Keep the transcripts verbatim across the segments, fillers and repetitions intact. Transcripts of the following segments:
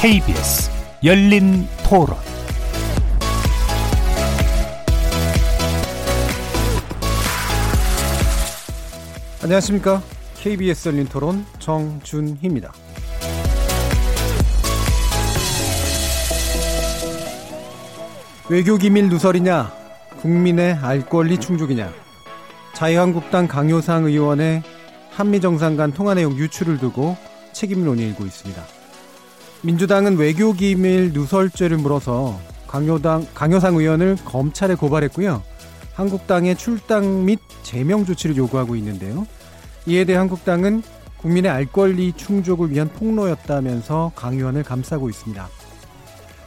케이비에스 열린 토론. 안녕하십니까? 케이비에스 열린 토론 정준희입니다. 외교기밀 누설이냐? 국민의 알 권리 충족이냐? 자유한국당 강효상 의원의 한미 정상 간 통화 내용 유출을 두고 책임론이 일고 있습니다. 민주당은 외교기밀 누설죄를 물어서 강효당, 강효상 의원을 검찰에 고발했고요. 한국당의 출당 및 제명 조치를 요구하고 있는데요. 이에 대해 한국당은 국민의 알 권리 충족을 위한 폭로였다면서 강 의원을 감싸고 있습니다.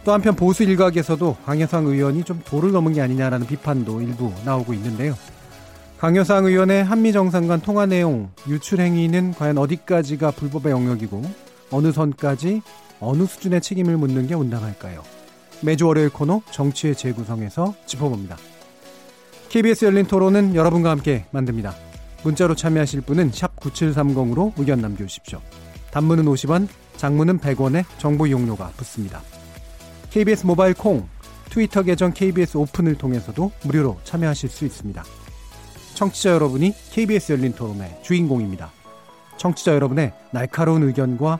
또 한편 보수 일각에서도 강효상 의원이 좀 도를 넘은 게 아니냐라는 비판도 일부 나오고 있는데요. 강효상 의원의 한미 정상 간 통화 내용 유출 행위는 과연 어디까지가 불법의 영역이고 어느 선까지 어느 수준의 책임을 묻는 게 온당할까요? 매주 월요일 코너 정치의 재구성에서 짚어봅니다. 케이비에스 열린 토론은 여러분과 함께 만듭니다. 문자로 참여하실 분은 샵 구칠삼공으로 의견 남겨주십시오. 단문은 오십 원, 장문은 백 원에 정보 이용료가 붙습니다. 케이비에스 모바일 콩, 트위터 계정 케이비에스 오픈을 통해서도 무료로 참여하실 수 있습니다. 청취자 여러분이 케이비에스 열린 토론의 주인공입니다. 청취자 여러분의 날카로운 의견과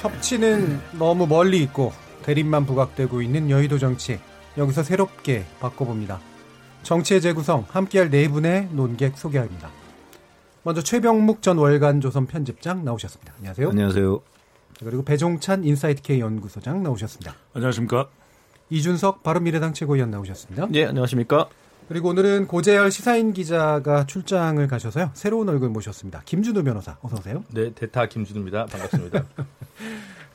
협치는 너무 멀리 있고 대립만 부각되고 있는 여의도 정치, 여기서 새롭게 바꿔봅니다. 정치의 재구성, 함께할 네 분의 논객 소개합니다. 먼저 최병묵 전 월간조선 편집장 나오셨습니다. 안녕하세요. 안녕하세요. 그리고 배종찬 인사이트K 연구소장 나오셨습니다. 안녕하십니까. 이준석 바른미래당 최고위원 나오셨습니다. 네, 안녕하십니까. 그리고 오늘은 고재열 시사인 기자가 출장을 가셔서요. 새로운 얼굴 모셨습니다. 김준우 변호사, 어서 오세요. 네, 대타 김준우입니다. 반갑습니다.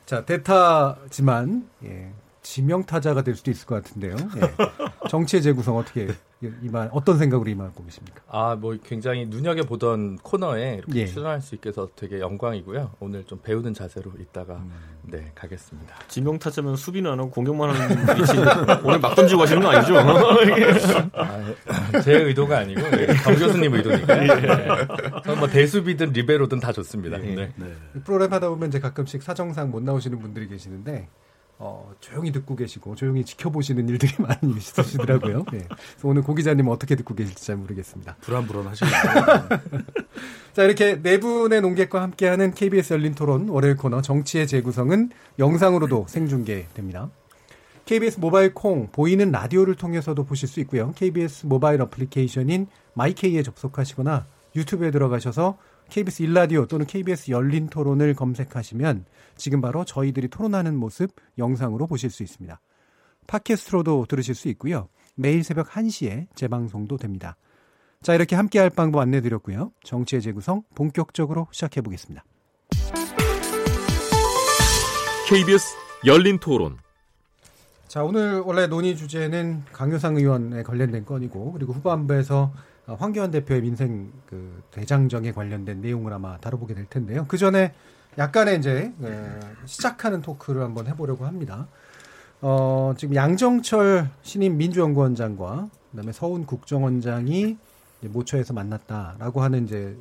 자, 대타지만 예, 지명타자가 될 수도 있을 것 같은데요. 예. 정치의 재구성 어떻게 이만 어떤 생각으로 임하고 계십니까? 아, 뭐 굉장히 눈여겨보던 코너에 이렇게 예. 출연할 수 있게 해서 되게 영광이고요. 오늘 좀 배우는 자세로 있다가 음. 네, 가겠습니다. 지명타자면 수비는 안 하고 공격만 하는 분이 오늘 막 던지고 하시는 거 아니죠? 아, 제 의도가 아니고 네, 강 교수님 의도니까요. 예. 저는 뭐 대수비든 리베로든 다 좋습니다. 예. 네. 네. 프로그램 하다 보면 이제 가끔씩 사정상 못 나오시는 분들이 계시는데 어, 조용히 듣고 계시고 조용히 지켜보시는 일들이 많이 있으시더라고요. 네. 그래서 오늘 고 기자님 어떻게 듣고 계실지 잘 모르겠습니다. 불안불안하시네요. 자, 이렇게 네 분의 논객과 함께하는 케이비에스 열린 토론 월요일 코너 정치의 재구성은 영상으로도 생중계됩니다. 케이비에스 모바일 콩, 보이는 라디오를 통해서도 보실 수 있고요. 케이비에스 모바일 어플리케이션인 마이케이에 접속하시거나 유튜브에 들어가셔서 케이비에스 일라디오 또는 케이비에스 열린 토론을 검색하시면 지금 바로 저희들이 토론하는 모습 영상으로 보실 수 있습니다. 팟캐스트로도 들으실 수 있고요. 매일 새벽 한 시에 재방송도 됩니다. 자, 이렇게 함께할 방법 안내드렸고요. 정치의 재구성 본격적으로 시작해보겠습니다. 케이비에스 열린 토론. 자, 오늘 원래 논의 주제는 강효상 의원에 관련된 건이고, 그리고 후반부에서 황교안 대표의 민생 그 대장정에 관련된 내용을 아마 다뤄보게 될 텐데요. 그 전에 약간의 이제 시작하는 토크를 한번 해보려고 합니다. 어, 지금 양정철 신임 민주연구원장과 그다음에 서훈 국정원장이 이제 모처에서 만났다라고 하는 이제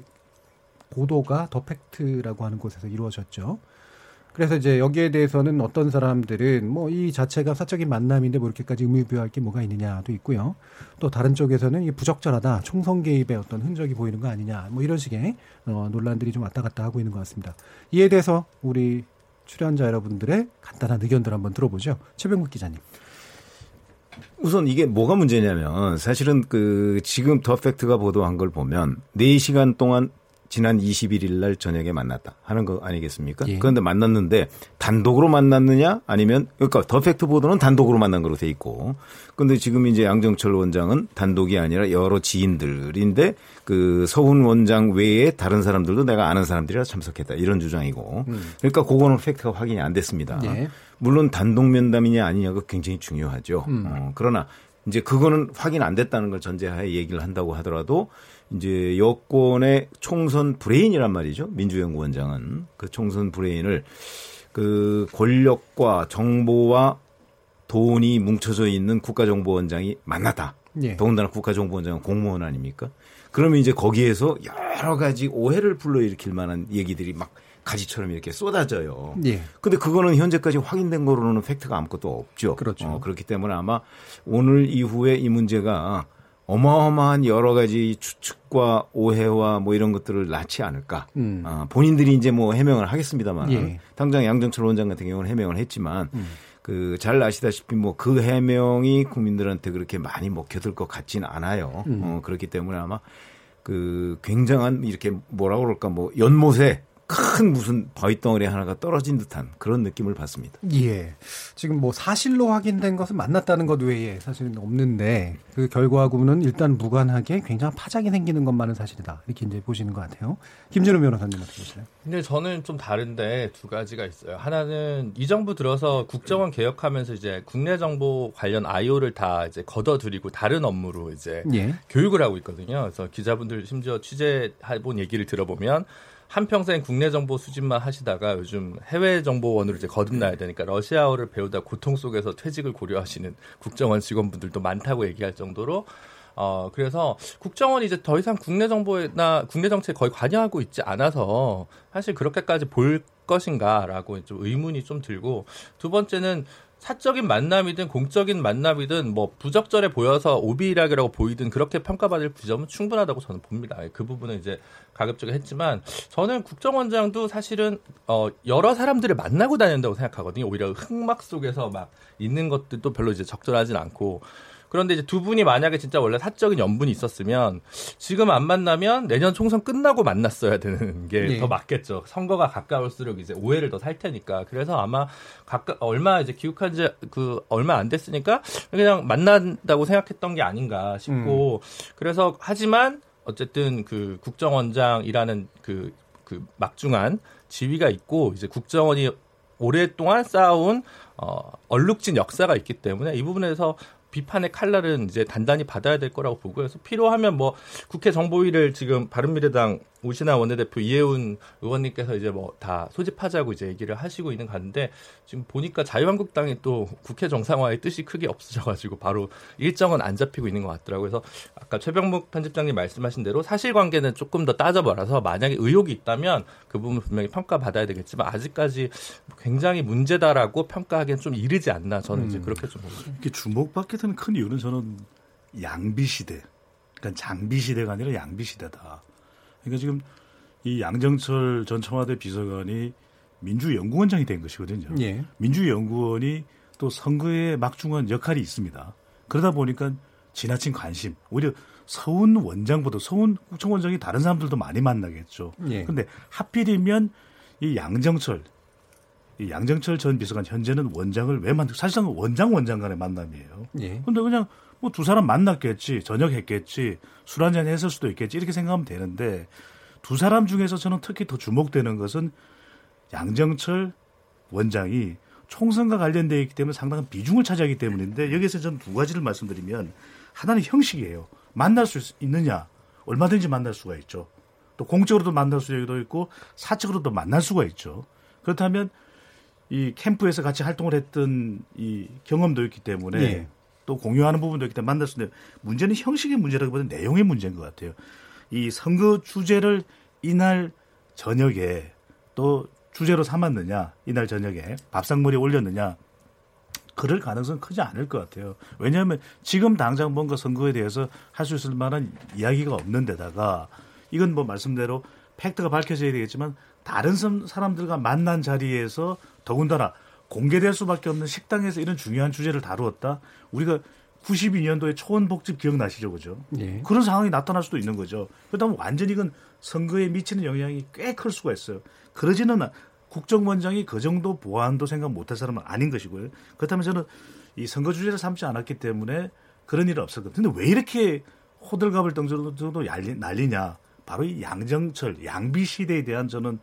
보도가 더 팩트라고 하는 곳에서 이루어졌죠. 그래서 이제 여기에 대해서는 어떤 사람들은 뭐 이 자체가 사적인 만남인데 뭐 이렇게까지 의미부여할 게 뭐가 있느냐도 있고요. 또 다른 쪽에서는 이게 부적절하다, 총선 개입의 어떤 흔적이 보이는 거 아니냐, 뭐 이런 식의 어, 논란들이 좀 왔다 갔다 하고 있는 것 같습니다. 이에 대해서 우리 출연자 여러분들의 간단한 의견들 한번 들어보죠. 최병묵 기자님. 우선 이게 뭐가 문제냐면 사실은 그 지금 더 팩트가 보도한 걸 보면 네 시간 동안 지난 이십일 일 날 저녁에 만났다 하는 거 아니겠습니까? 예. 그런데 만났는데 단독으로 만났느냐 아니면 그러니까 더 팩트 보도는 단독으로 만난 걸로 돼 있고, 그런데 지금 이제 양정철 원장은 단독이 아니라 여러 지인들인데 그 서훈 원장 외에 다른 사람들도 내가 아는 사람들이라 참석했다 이런 주장이고, 음. 그러니까 그거는 팩트가 확인이 안 됐습니다. 예. 물론 단독 면담이냐 아니냐가 굉장히 중요하죠. 음. 어, 그러나 이제 그거는 확인 안 됐다는 걸 전제하에 얘기를 한다고 하더라도 이제 여권의 총선 브레인이란 말이죠. 민주연구원장은 그 총선 브레인을 그 권력과 정보와 돈이 뭉쳐져 있는 국가정보원장이 만났다. 예. 더군다나 국가정보원장은 공무원 아닙니까? 그러면 이제 거기에서 여러 가지 오해를 불러일으킬 만한 얘기들이 막 가지처럼 이렇게 쏟아져요. 예. 근데 그거는 현재까지 확인된 거로는 팩트가 아무것도 없죠. 그렇죠. 어, 그렇기 때문에 아마 오늘 이후에 이 문제가 어마어마한 여러 가지 추측과 오해와 뭐 이런 것들을 낳지 않을까. 음. 아, 본인들이 이제 뭐 해명을 하겠습니다만, 예. 당장 양정철 원장 같은 경우는 해명을 했지만, 음. 그 잘 아시다시피 뭐 그 해명이 국민들한테 그렇게 많이 먹혀들 것 같지는 않아요. 음. 어, 그렇기 때문에 아마 그 굉장한 이렇게 뭐라고 그럴까 뭐 연못에 큰 무슨 바위덩어리 하나가 떨어진 듯한 그런 느낌을 받습니다. 예. 지금 뭐 사실로 확인된 것은 만났다는 것 외에 사실은 없는데 그 결과하고는 일단 무관하게 굉장히 파장이 생기는 것만은 사실이다. 이렇게 이제 보시는 것 같아요. 김준우 변호사님 어떻게 보세요? 근데 저는 좀 다른데 두 가지가 있어요. 하나는 이 정부 들어서 국정원 개혁하면서 이제 국내 정보 관련 아이오를 다 이제 걷어들이고 다른 업무로 이제 예. 교육을 하고 있거든요. 그래서 기자분들 심지어 취재해본 얘기를 들어보면 한평생 국내 정보 수집만 하시다가 요즘 해외 정보원으로 이제 거듭나야 되니까 러시아어를 배우다 고통 속에서 퇴직을 고려하시는 국정원 직원분들도 많다고 얘기할 정도로, 어, 그래서 국정원이 이제 더 이상 국내 정보나 국내 정치에 거의 관여하고 있지 않아서 사실 그렇게까지 볼 것인가라고 좀 의문이 좀 들고, 두 번째는 사적인 만남이든 공적인 만남이든 뭐 부적절해 보여서 오비락이라고 보이든 그렇게 평가받을 지점은 충분하다고 저는 봅니다. 그 부분은 이제 가급적이 했지만 저는 국정원장도 사실은 어 여러 사람들을 만나고 다닌다고 생각하거든요. 오히려 흑막 속에서 막 있는 것들도 별로 이제 적절하진 않고, 그런데 이제 두 분이 만약에 진짜 원래 사적인 연분이 있었으면 지금 안 만나면 내년 총선 끝나고 만났어야 되는 게 더 네. 맞겠죠. 선거가 가까울수록 이제 오해를 더 살 테니까. 그래서 아마 가까 얼마 이제 기획한 지 그 얼마 안 됐으니까 그냥 만난다고 생각했던 게 아닌가 싶고, 음. 그래서 하지만 어쨌든 그 국정원장이라는 그, 그 막중한 지위가 있고 이제 국정원이 오랫동안 쌓아온 어, 얼룩진 역사가 있기 때문에 이 부분에서 비판의 칼날은 이제 단단히 받아야 될 거라고 보고요. 그래서 필요하면 뭐 국회 정보위를 지금 바른미래당 오신환 원내대표 이해훈 의원님께서 이제 뭐 다 소집하자고 이제 얘기를 하시고 있는 건데, 지금 보니까 자유한국당이 또 국회 정상화의 뜻이 크게 없으셔가지고 바로 일정은 안 잡히고 있는 것 같더라고요. 그래서 아까 최병묵 편집장님 말씀하신 대로 사실관계는 조금 더 따져봐라서 만약에 의혹이 있다면 그 부분 분명히 평가받아야 되겠지만 아직까지 굉장히 문제다라고 평가하기엔 좀 이르지 않나 저는 이제 그렇게 좀 봅니다. 음. 이게 주목받게 되는 큰 이유는 저는 양비 시대, 그러니까 장비 시대가 아니라 양비 시대다. 그러니까 지금 이 양정철 전 청와대 비서관이 민주연구원장이 된 것이거든요. 예. 민주연구원이 또 선거에 막중한 역할이 있습니다. 그러다 보니까 지나친 관심, 오히려 서훈 원장보다 서훈 국정원장이 다른 사람들도 많이 만나겠죠. 그런데 예. 하필이면 이 양정철, 이 양정철 전 비서관 현재는 원장을 왜 만나? 사실상 원장 원장 간의 만남이에요. 그런데 예. 그냥 뭐 두 사람 만났겠지, 저녁했겠지, 술 한잔 했을 수도 있겠지 이렇게 생각하면 되는데, 두 사람 중에서 저는 특히 더 주목되는 것은 양정철 원장이 총선과 관련되어 있기 때문에 상당한 비중을 차지하기 때문인데, 여기에서 저는 두 가지를 말씀드리면 하나는 형식이에요. 만날 수 있느냐, 얼마든지 만날 수가 있죠. 또 공적으로도 만날 수도 있고 사적으로도 만날 수가 있죠. 그렇다면 이 캠프에서 같이 활동을 했던 이 경험도 있기 때문에 예. 또 공유하는 부분도 있기 때문에 만날 수 있는데, 문제는 형식의 문제라기보다는 내용의 문제인 것 같아요. 이 선거 주제를 이날 저녁에 또 주제로 삼았느냐, 이날 저녁에 밥상머리에 올렸느냐, 그럴 가능성은 크지 않을 것 같아요. 왜냐하면 지금 당장 뭔가 선거에 대해서 할 수 있을 만한 이야기가 없는 데다가 이건 뭐 말씀대로 팩트가 밝혀져야 되겠지만 다른 사람들과 만난 자리에서 더군다나 공개될 수밖에 없는 식당에서 이런 중요한 주제를 다루었다. 우리가 구십이 년도에 초원복집 기억나시죠? 그죠? 예. 그런 상황이 나타날 수도 있는 거죠. 그렇다면 완전히 이건 선거에 미치는 영향이 꽤 클 수가 있어요. 그러지는 국정원장이 그 정도 보완도 생각 못할 사람은 아닌 것이고요. 그렇다면 저는 이 선거 주제를 삼지 않았기 때문에 그런 일은 없었거든요. 그런데 왜 이렇게 호들갑을 던져도 난리냐. 바로 이 양정철, 양비 시대에 대한 저는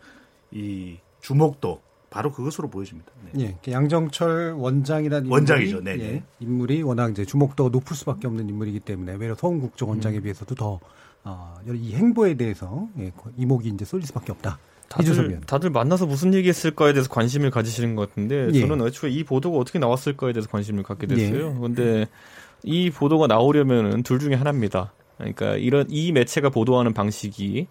이 주목도 바로 그것으로 보여집니다. 네. 예, 양정철 원장이라는 원장이죠. 인물이, 네, 예, 인물이 워낙 이제 주목도가 높을 수밖에 없는 인물이기 때문에 외려 서훈 국정원장에 음. 비해서도 더 어, 이 행보에 대해서 예, 이목이 이제 쏠릴 수밖에 없다. 다들, 다들 만나서 무슨 얘기했을까에 대해서 관심을 가지시는 것 같은데 예. 저는 애초에 이 보도가 어떻게 나왔을까에 대해서 관심을 갖게 됐어요. 그런데 예. 이 보도가 나오려면은 둘 중에 하나입니다. 그러니까 이런 이 매체가 보도하는 방식이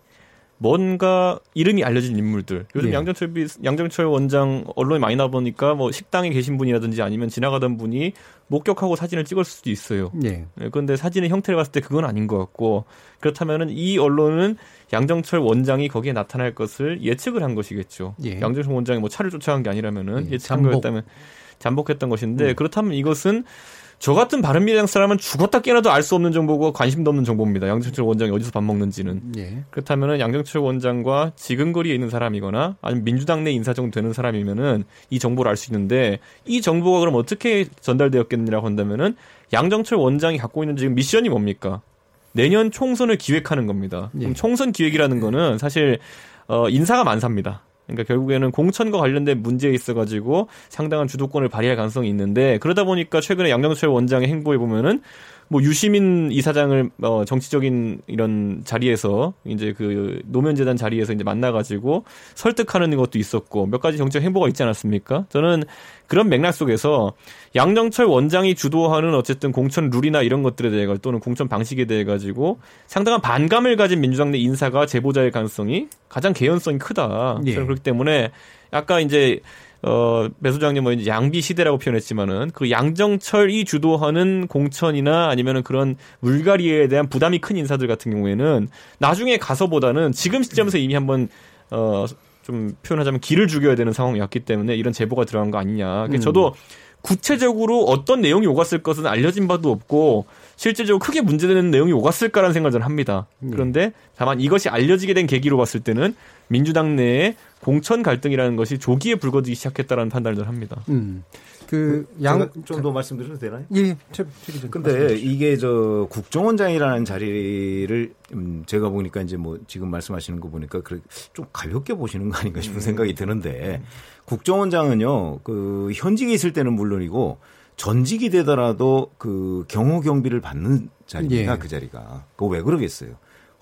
뭔가 이름이 알려진 인물들. 요즘 네. 양정철 비 양정철 원장 언론에 많이 나보니까 뭐 식당에 계신 분이라든지 아니면 지나가던 분이 목격하고 사진을 찍을 수도 있어요. 네. 그런데 사진의 형태를 봤을 때 그건 아닌 것 같고 그렇다면은 이 언론은 양정철 원장이 거기에 나타날 것을 예측을 한 것이겠죠. 네. 양정철 원장이 뭐 차를 쫓아간 게 아니라면은 네. 예측한 잠복. 거였다면 잠복했던 것인데 네. 그렇다면 이것은 저 같은 바른미래당 사람은 죽었다 깨어나도 알 수 없는 정보고 관심도 없는 정보입니다. 양정철 원장이 어디서 밥 먹는지는. 예. 그렇다면 양정철 원장과 지근거리에 있는 사람이거나 아니면 민주당 내 인사 정도 되는 사람이면은 이 정보를 알 수 있는데 이 정보가 그럼 어떻게 전달되었겠느냐고 한다면은 양정철 원장이 갖고 있는 지금 미션이 뭡니까? 내년 총선을 기획하는 겁니다. 예. 그럼 총선 기획이라는 거는 사실 어, 인사가 만사입니다. 그러니까 결국에는 공천과 관련된 문제에 있어가지고 상당한 주도권을 발휘할 가능성이 있는데 그러다 보니까 최근에 양정철 원장의 행보에 보면은 뭐 유시민 이사장을 어 정치적인 이런 자리에서 이제 그 노면재단 자리에서 이제 만나가지고 설득하는 것도 있었고 몇 가지 정치적 행보가 있지 않았습니까? 저는 그런 맥락 속에서 양정철 원장이 주도하는 어쨌든 공천 룰이나 이런 것들에 대해 또는 공천 방식에 대해 가지고 상당한 반감을 가진 민주당 내 인사가 제보자일 가능성이 가장 개연성이 크다. 예. 저는 그렇기 때문에 아까 이제 어, 배 소장님은 양비 시대라고 표현했지만은 그 양정철이 주도하는 공천이나 아니면은 그런 물갈이에 대한 부담이 큰 인사들 같은 경우에는 나중에 가서보다는 지금 시점에서 이미 한번 어, 좀 표현하자면 기를 죽여야 되는 상황이었기 때문에 이런 제보가 들어간 거 아니냐. 그러니까 음. 저도 구체적으로 어떤 내용이 오갔을 것은 알려진 바도 없고 실제적으로 크게 문제되는 내용이 오갔을까라는 생각을 저는 합니다. 그런데 다만 이것이 알려지게 된 계기로 봤을 때는 민주당 내에 공천 갈등이라는 것이 조기에 불거지기 시작했다라는 판단을 저는 합니다. 음. 그 양 좀 더 말씀드려도 되나요? 예. 그런데 이게 저 국정원장이라는 자리를 음 제가 보니까 이제 뭐 지금 말씀하시는 거 보니까 좀 가볍게 보시는 거 아닌가 싶은 생각이 드는데 국정원장은요 그 현직에 있을 때는 물론이고 전직이 되더라도 그 경호 경비를 받는 자리입니다. 예. 그 자리가 그거 왜 그러겠어요?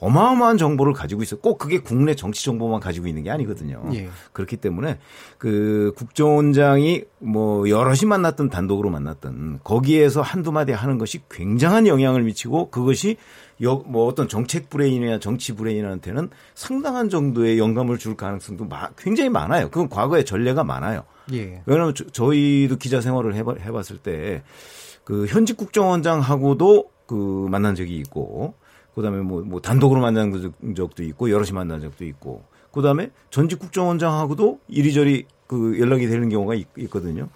어마어마한 정보를 가지고 있어요. 꼭 그게 국내 정치 정보만 가지고 있는 게 아니거든요. 예. 그렇기 때문에 그 국정원장이 뭐 여럿이 만났든 단독으로 만났든 거기에서 한두 마디 하는 것이 굉장한 영향을 미치고 그것이 여, 뭐 어떤 정책 브레인이나 정치 브레인한테는 상당한 정도의 영감을 줄 가능성도 마, 굉장히 많아요. 그건 과거에 전례가 많아요. 예. 왜냐하면 저, 저희도 기자 생활을 해봐, 해봤을 때 그 현직 국정원장하고도 그 만난 적이 있고 그다음에 뭐, 뭐 단독으로 만난 적도 있고 여럿이 만난 적도 있고 그다음에 전직 국정원장하고도 이리저리 그 연락이 되는 경우가 있, 있거든요.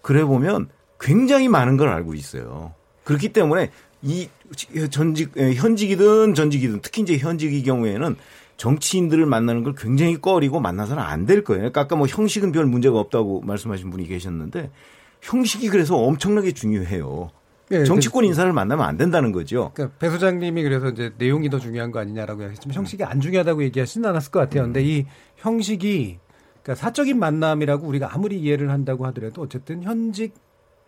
그래 보면 굉장히 많은 걸 알고 있어요. 그렇기 때문에 이 전직 현직이든 전직이든 특히 이제 현직의 경우에는 정치인들을 만나는 걸 굉장히 꺼리고 만나서는 안 될 거예요. 그러니까 아까 뭐 형식은 별 문제가 없다고 말씀하신 분이 계셨는데 형식이 그래서 엄청나게 중요해요. 네, 정치권 그, 인사를 만나면 안 된다는 거죠. 그러니까 배 소장님이 그래서 이제 내용이 더 중요한 거 아니냐라고 했지만 형식이 안 중요하다고 얘기하시는 않았을 것 같아요. 그런데 음. 이 형식이 그러니까 사적인 만남이라고 우리가 아무리 이해를 한다고 하더라도 어쨌든 현직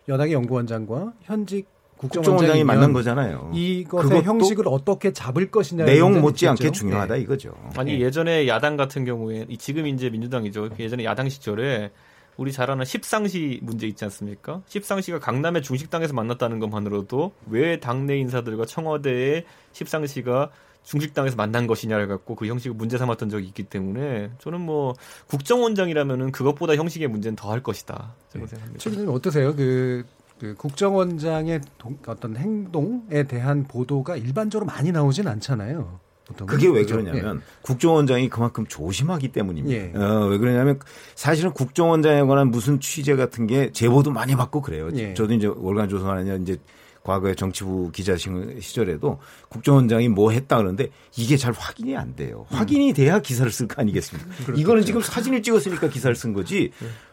여당의 연구원장과 현직 국정원장이 만난 거잖아요. 이것의 형식을 어떻게 잡을 것이냐. 내용 못지않게 중요하다 네. 이거죠. 아니 네. 예전에 야당 같은 경우에 지금 이제 민주당이죠. 예전에 야당 시절에 우리 잘 아는 십상시 문제 있지 않습니까? 십상시가 강남의 중식당에서 만났다는 것만으로도 왜 당내 인사들과 청와대의 십상시가 중식당에서 만난 것이냐를 갖고 그 형식을 문제 삼았던 적이 있기 때문에 저는 뭐 국정원장이라면은 그것보다 형식의 문제는 더할 것이다. 저는 네. 생각합니다. 최기자님 어떠세요? 그, 그 국정원장의 동, 어떤 행동에 대한 보도가 일반적으로 많이 나오진 않잖아요. 그게 왜 그러냐면 예. 국정원장이 그만큼 조심하기 때문입니다. 예. 어, 왜 그러냐면 사실은 국정원장에 관한 무슨 취재 같은 게 제보도 많이 받고 그래요. 예. 저도 이제 월간조선 아니냐 이제 과거에 정치부 기자 시절에도 국정원장이 뭐 했다 그러는데 이게 잘 확인이 안 돼요. 확인이 돼야 기사를 쓸 거 아니겠습니까? 그렇겠죠. 이거는 지금 사진을 찍었으니까 기사를 쓴 거지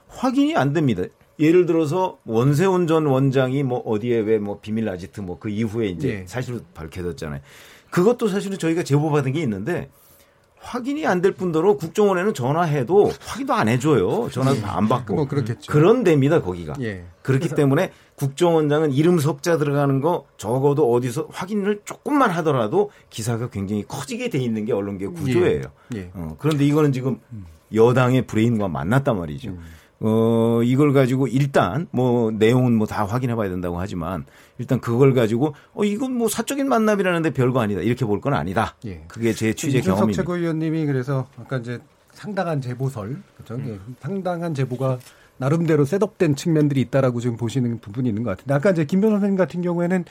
확인이 안 됩니다. 예를 들어서 원세훈 전 원장이 뭐 어디에 왜 뭐 비밀 아지트 뭐 그 이후에 이제 네. 사실로 밝혀졌잖아요. 그것도 사실은 저희가 제보받은 게 있는데 확인이 안 될 뿐더러 국정원에는 전화해도 확인도 안 해줘요. 전화도 안 받고. 뭐 그렇겠죠. 그런 데입니다, 거기가. 예. 그렇기 그래서. 때문에 국정원장은 이름 석자 들어가는 거 적어도 어디서 확인을 조금만 하더라도 기사가 굉장히 커지게 돼 있는 게 언론계의 구조예요. 예. 예. 어, 그런데 이거는 지금 여당의 브레인과 만났단 말이죠. 음. 어, 이걸 가지고 일단 뭐 내용은 뭐 다 확인해 봐야 된다고 하지만 일단 그걸 가지고 어, 이건 뭐 사적인 만남이라는데 별거 아니다. 이렇게 볼 건 아니다. 예. 그게 제 취재 경험입니다. 이준석 최고위원님이 그래서 아까 이제 상당한 제보설, 그렇죠? 음. 상당한 제보가 나름대로 셋업된 측면들이 있다라고 지금 보시는 부분이 있는 것 같은데 아까 이제 김 변호사님 같은 경우에는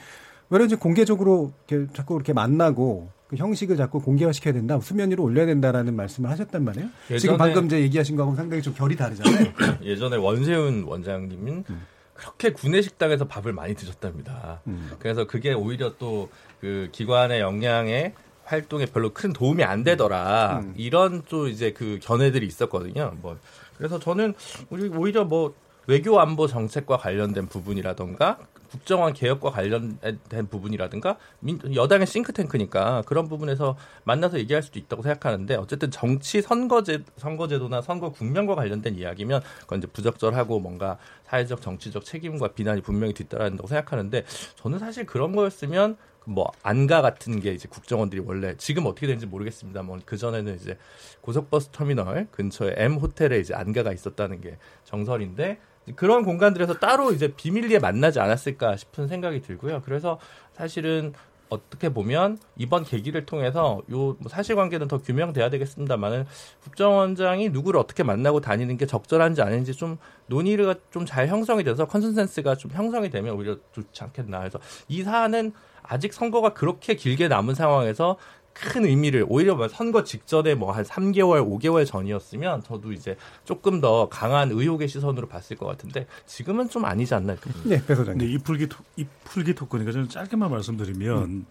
왜 이제 공개적으로 이렇게 자꾸 이렇게 만나고 그 형식을 자꾸 공개화시켜야 된다, 수면 위로 올려야 된다라는 말씀을 하셨단 말이에요. 지금 방금 이제 얘기하신 거하고 상당히 좀 결이 다르잖아요. 예전에 원세훈 원장님은 음. 그렇게 구내식당에서 밥을 많이 드셨답니다. 음. 그래서 그게 오히려 또 그 기관의 역량에 활동에 별로 큰 도움이 안 되더라. 음. 이런 또 이제 그 견해들이 있었거든요. 뭐 그래서 저는 우리 오히려 뭐 외교 안보 정책과 관련된 부분이라던가 국정원 개혁과 관련된 부분이라든가 여당의 싱크탱크니까 그런 부분에서 만나서 얘기할 수도 있다고 생각하는데 어쨌든 정치 선거제, 선거제도나 선거 국면과 관련된 이야기면 그건 이제 부적절하고 뭔가 사회적 정치적 책임과 비난이 분명히 뒤따라야 된다고 생각하는데 저는 사실 그런 거였으면 뭐 안가 같은 게 이제 국정원들이 원래 지금 어떻게 되는지 모르겠습니다만 그 전에는 이제 고속버스 터미널 근처에 M 호텔에 이제 안가가 있었다는 게 정설인데. 그런 공간들에서 따로 이제 비밀리에 만나지 않았을까 싶은 생각이 들고요. 그래서 사실은 어떻게 보면 이번 계기를 통해서 요 사실관계는 더 규명돼야 되겠습니다만은 국정원장이 누구를 어떻게 만나고 다니는 게 적절한지 아닌지 좀 논의가 좀 잘 형성이 돼서 컨센서스가 좀 형성이 되면 오히려 좋지 않겠나 해서 이 사안은 아직 선거가 그렇게 길게 남은 상황에서 큰 의미를 오히려 선거 직전에 뭐 한 삼 개월, 오 개월 전이었으면 저도 이제 조금 더 강한 의혹의 시선으로 봤을 것 같은데 지금은 좀 아니지 않나 이렇게 봅니다. 네, 배 소장님. 네, 이 풀기 토, 이 풀기 토크니까 저는 짧게만 말씀드리면 음.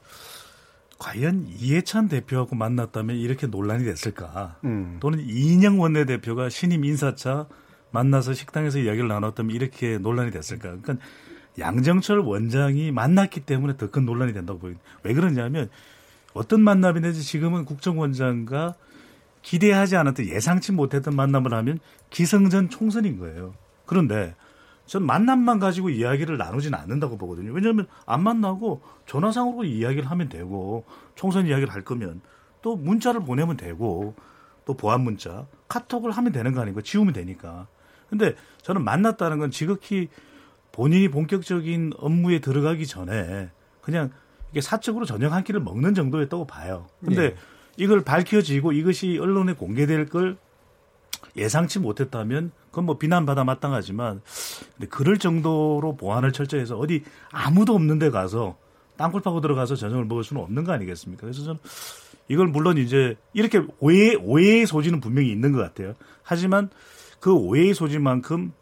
과연 이해찬 대표하고 만났다면 이렇게 논란이 됐을까? 음. 또는 이인영 원내대표가 신임 인사차 만나서 식당에서 이야기를 나눴다면 이렇게 논란이 됐을까? 그러니까 양정철 원장이 만났기 때문에 더 큰 논란이 된다고 보입니다. 왜 그러냐면 어떤 만남이든지 지금은 국정원장과 기대하지 않았던 예상치 못했던 만남을 하면 기승전 총선인 거예요. 그런데 전 만남만 가지고 이야기를 나누진 않는다고 보거든요. 왜냐하면 안 만나고 전화상으로 이야기를 하면 되고 총선 이야기를 할 거면 또 문자를 보내면 되고 또 보안 문자, 카톡을 하면 되는 거 아닌가, 지우면 되니까. 근데 저는 만났다는 건 지극히 본인이 본격적인 업무에 들어가기 전에 그냥 이게 사적으로 저녁 한 끼를 먹는 정도였다고 봐요. 그런데 네. 이걸 밝혀지고 이것이 언론에 공개될 걸 예상치 못했다면 그건 뭐 비난받아 마땅하지만 근데 그럴 정도로 보안을 철저히 해서 어디 아무도 없는 데 가서 땅굴 파고 들어가서 저녁을 먹을 수는 없는 거 아니겠습니까? 그래서 저는 이걸 물론 이제 이렇게 오해, 오해의 소지는 분명히 있는 것 같아요. 하지만 그 오해의 소지만큼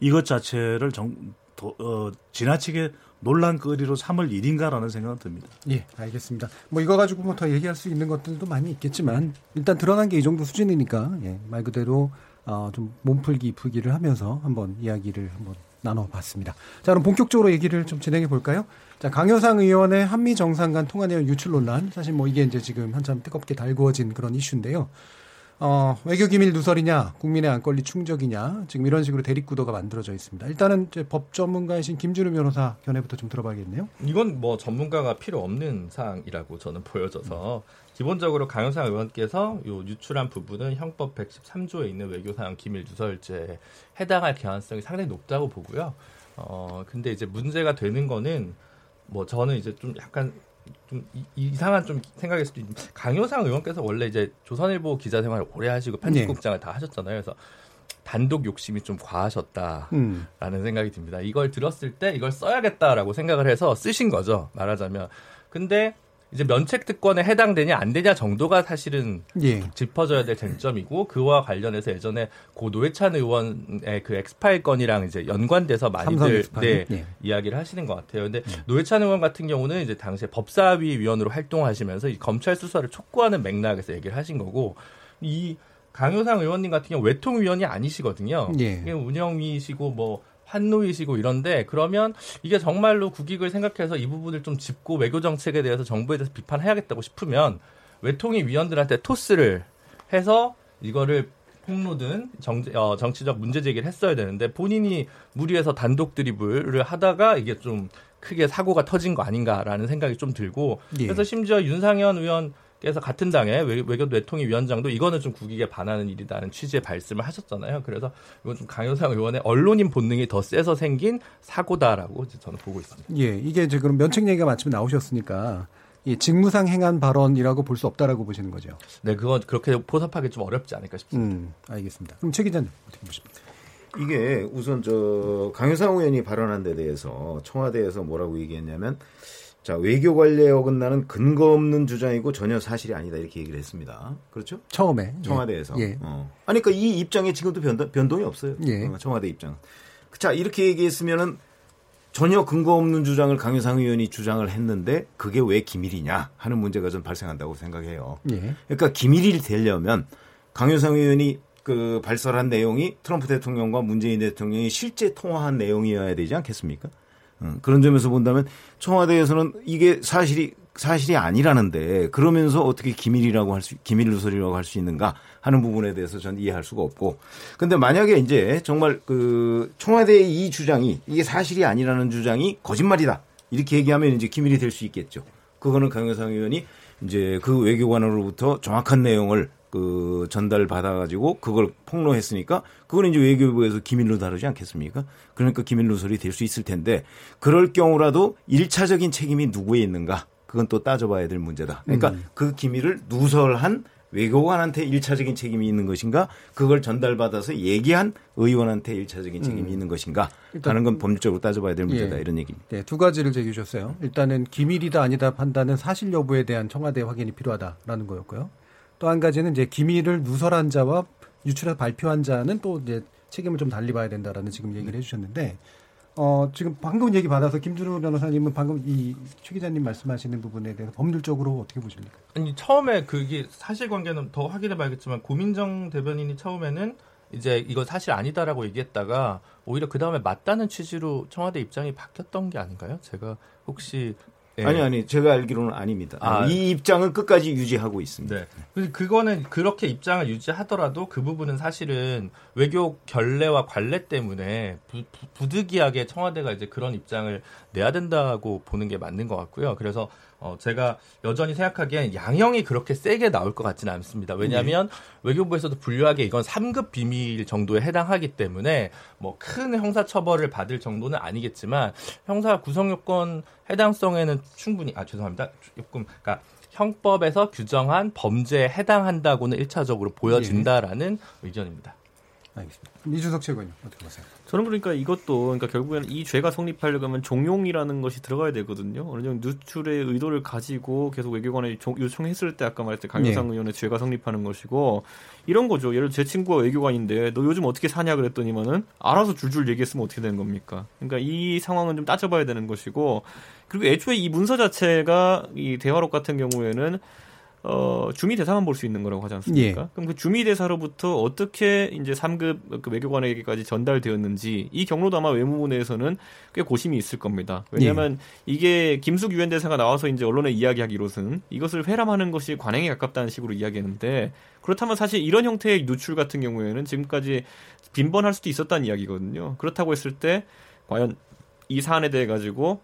이것 자체를 정, 도, 어, 지나치게 논란거리로 삼을 일인가라는 생각은 듭니다. 예, 알겠습니다. 뭐 이거 가지고 뭐 더 얘기할 수 있는 것들도 많이 있겠지만 일단 드러난 게 이 정도 수준이니까 예, 말 그대로 어, 좀 몸풀기 풀기를 하면서 한번 이야기를 한번 나눠봤습니다. 자, 그럼 본격적으로 얘기를 좀 진행해 볼까요? 자, 강효상 의원의 한미 정상 간 통화 내용 유출 논란, 사실 뭐 이게 이제 지금 한참 뜨겁게 달구어진 그런 이슈인데요. 어, 외교기밀 누설이냐, 국민의 안권리 충족이냐, 지금 이런 식으로 대립구도가 만들어져 있습니다. 일단은 법 전문가이신 김준우 변호사 견해부터 좀 들어봐야겠네요. 이건 뭐 전문가가 필요 없는 사항이라고 저는 보여져서 음. 기본적으로 강효상 의원께서 요 유출한 부분은 형법 백십삼 조에 있는 외교사항 기밀 누설죄에 해당할 개연성이 상당히 높다고 보고요. 어, 근데 이제 문제가 되는 거는 뭐 저는 이제 좀 약간 좀 이상한 좀 생각일 수도 있는데 강효상 의원께서 원래 이제 조선일보 기자 생활을 오래 하시고 편집국장을 네. 다 하셨잖아요. 그래서 단독 욕심이 좀 과하셨다라는 음. 생각이 듭니다. 이걸 들었을 때 이걸 써야겠다라고 생각을 해서 쓰신 거죠. 말하자면. 근데 이제 면책 특권에 해당되냐 안 되냐 정도가 사실은 예. 짚어져야 될 쟁점이고 그와 관련해서 예전에 고 노회찬 의원의 그 엑스파일 건이랑 이제 연관돼서 많이들 네, 예. 이야기를 하시는 것 같아요. 근데 예. 노회찬 의원 같은 경우는 이제 당시에 법사위 위원으로 활동하시면서 이 검찰 수사를 촉구하는 맥락에서 얘기를 하신 거고 이 강효상 의원님 같은 경우 외통위원이 아니시거든요. 예. 운영위이시고 뭐 환노이시고 이런데 그러면 이게 정말로 국익을 생각해서 이 부분을 좀 짚고 외교 정책에 대해서 정부에 대해서 비판해야겠다고 싶으면 외통위 위원들한테 토스를 해서 이거를 폭로든 정, 어, 정치적 문제 제기를 했어야 되는데 본인이 무리해서 단독 드리블을 하다가 이게 좀 크게 사고가 터진 거 아닌가라는 생각이 좀 들고 예. 그래서 심지어 윤상현 의원 그래서 같은 당의 외교 외통위 위원장도 이거는 좀 국익에 반하는 일이다는 취지의 발씀을 하셨잖아요. 그래서 이건 좀 강효상 의원의 언론인 본능이 더 세서 생긴 사고다라고 저는 보고 있습니다. 예, 이게 이제 그럼 면책 얘기가 마침 나오셨으니까 이 직무상 행한 발언이라고 볼 수 없다라고 보시는 거죠. 네, 그건 그렇게 포섭하기 좀 어렵지 않을까 싶습니다. 음, 알겠습니다. 그럼 최 기자님 어떻게 보십니까? 이게 우선 저 강효상 의원이 발언한 데 대해서 청와대에서 뭐라고 얘기했냐면. 자, 외교 관례에 어긋나는 근거 없는 주장이고 전혀 사실이 아니다 이렇게 얘기를 했습니다. 그렇죠? 처음에 청와대에서. 예. 어. 아니 그러니까 이 입장에 지금도 변동, 변동이 없어요. 예. 어, 청와대 입장. 자, 이렇게 얘기했으면은 전혀 근거 없는 주장을 강효상 의원이 주장을 했는데 그게 왜 기밀이냐 하는 문제가 좀 발생한다고 생각해요. 예. 그러니까 기밀이 되려면 강효상 의원이 그 발설한 내용이 트럼프 대통령과 문재인 대통령이 실제 통화한 내용이어야 되지 않겠습니까? 그런 점에서 본다면 청와대에서는 이게 사실이 사실이 아니라는데 그러면서 어떻게 기밀이라고 할 수 기밀 누설이라고 할 수 있는가 하는 부분에 대해서 전 이해할 수가 없고 근데 만약에 이제 정말 그 청와대의 이 주장이 이게 사실이 아니라는 주장이 거짓말이다 이렇게 얘기하면 이제 기밀이 될 수 있겠죠. 그거는 강효상 의원이 이제 그 외교관으로부터 정확한 내용을 그 전달 받아가지고 그걸 폭로했으니까 그거는 이제 외교부에서 기밀로 다루지 않겠습니까? 그러니까 기밀 누설이 될 수 있을 텐데 그럴 경우라도 일차적인 책임이 누구에 있는가? 그건 또 따져봐야 될 문제다. 그러니까 음. 그 기밀을 누설한 외교관한테 일차적인 책임이 있는 것인가? 그걸 전달받아서 얘기한 의원한테 일차적인 책임이 음. 있는 것인가? 하는 건 법률적으로 따져봐야 될 문제다. 예. 이런 얘기입니다. 네, 두 가지를 제기해 주셨어요. 일단은 기밀이다 아니다 판단은 사실 여부에 대한 청와대 확인이 필요하다라는 거였고요. 또 한 가지는 이제 기밀을 누설한 자와 유출해 발표한 자는 또 이제 책임을 좀 달리 봐야 된다라는 지금 얘기를 네. 해주셨는데, 어, 지금 방금 얘기 받아서 김준우 변호사님은 방금 이 최 기자님 말씀하시는 부분에 대해서 법률적으로 어떻게 보십니까? 아니, 처음에 그게 사실관계는 더 확인해 봐야겠지만, 고민정 대변인이 처음에는 이제 이거 사실 아니다라고 얘기했다가, 오히려 그 다음에 맞다는 취지로 청와대 입장이 바뀌었던 게 아닌가요? 제가 혹시. 네. 아니 아니 제가 알기로는 아닙니다. 아, 이 입장은 끝까지 유지하고 있습니다. 네. 그래서 그거는 그렇게 입장을 유지하더라도 그 부분은 사실은 외교 결례와 관례 때문에 부, 부, 부득이하게 청와대가 이제 그런 입장을 내야 된다고 보는 게 맞는 것 같고요. 그래서 어, 제가 여전히 생각하기엔 양형이 그렇게 세게 나올 것 같지는 않습니다. 왜냐하면 네. 외교부에서도 분류하게 이건 삼급 비밀 정도에 해당하기 때문에 뭐 큰 형사처벌을 받을 정도는 아니겠지만 형사 구성요건 해당성에는 충분히 아 죄송합니다. 조금 그러니까 형법에서 규정한 범죄에 해당한다고는 일차적으로 보여진다라는 네. 의견입니다. 알겠습니다. 이준석 최고위원 어떻게 보세요? 저는 그러니까 이것도 그러니까 결국에는 이 죄가 성립하려면 종용이라는 것이 들어가야 되거든요. 어느 정도 누출의 의도를 가지고 계속 외교관에 요청했을 때 아까 말했듯이 강효상 네. 의원의 죄가 성립하는 것이고 이런 거죠. 예를 들어 제 친구가 외교관인데 너 요즘 어떻게 사냐 그랬더니만은 알아서 줄줄 얘기했으면 어떻게 되는 겁니까? 그러니까 이 상황은 좀 따져봐야 되는 것이고 그리고 애초에 이 문서 자체가 이 대화록 같은 경우에는 어, 주미대사만 볼 수 있는 거라고 하지 않습니까? 예. 그럼 그 주미대사로부터 어떻게 이제 삼급 그 외교관에게까지 전달되었는지 이 경로도 아마 외무부 내에서는 꽤 고심이 있을 겁니다. 왜냐하면 예. 이게 김숙 유엔 대사가 나와서 이제 언론에 이야기하기로는 이것을 회람하는 것이 관행에 가깝다는 식으로 이야기했는데 그렇다면 사실 이런 형태의 누출 같은 경우에는 지금까지 빈번할 수도 있었다는 이야기거든요. 그렇다고 했을 때 과연 이 사안에 대해 가지고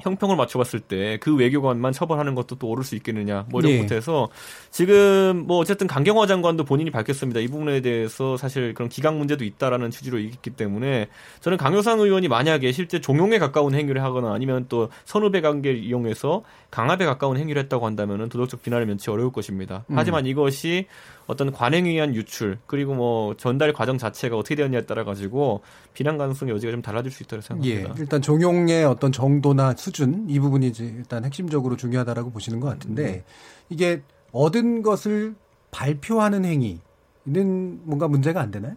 형평을 맞춰봤을 때 그 외교관만 처벌하는 것도 또 오를 수 있겠느냐 뭐 이런 것에서 네. 지금 뭐 어쨌든 강경화 장관도 본인이 밝혔습니다. 이 부분에 대해서 사실 그런 기강 문제도 있다라는 취지로 있기 때문에 저는 강효상 의원이 만약에 실제 종용에 가까운 행위를 하거나 아니면 또 선후배 관계를 이용해서 강압에 가까운 행위를 했다고 한다면은 도덕적 비난을 면치 어려울 것입니다. 음. 하지만 이것이 어떤 관행에 의한 유출 그리고 뭐 전달 과정 자체가 어떻게 되었냐에 따라 가지고 비난 가능성 여지가 좀 달라질 수 있다고 생각합니다. 예. 일단 종용의 어떤 정도나 수 수준 이 부분이 이제 일단 핵심적으로 중요하다라고 보시는 것 같은데, 이게 얻은 것을 발표하는 행위는 뭔가 문제가 안 되나요?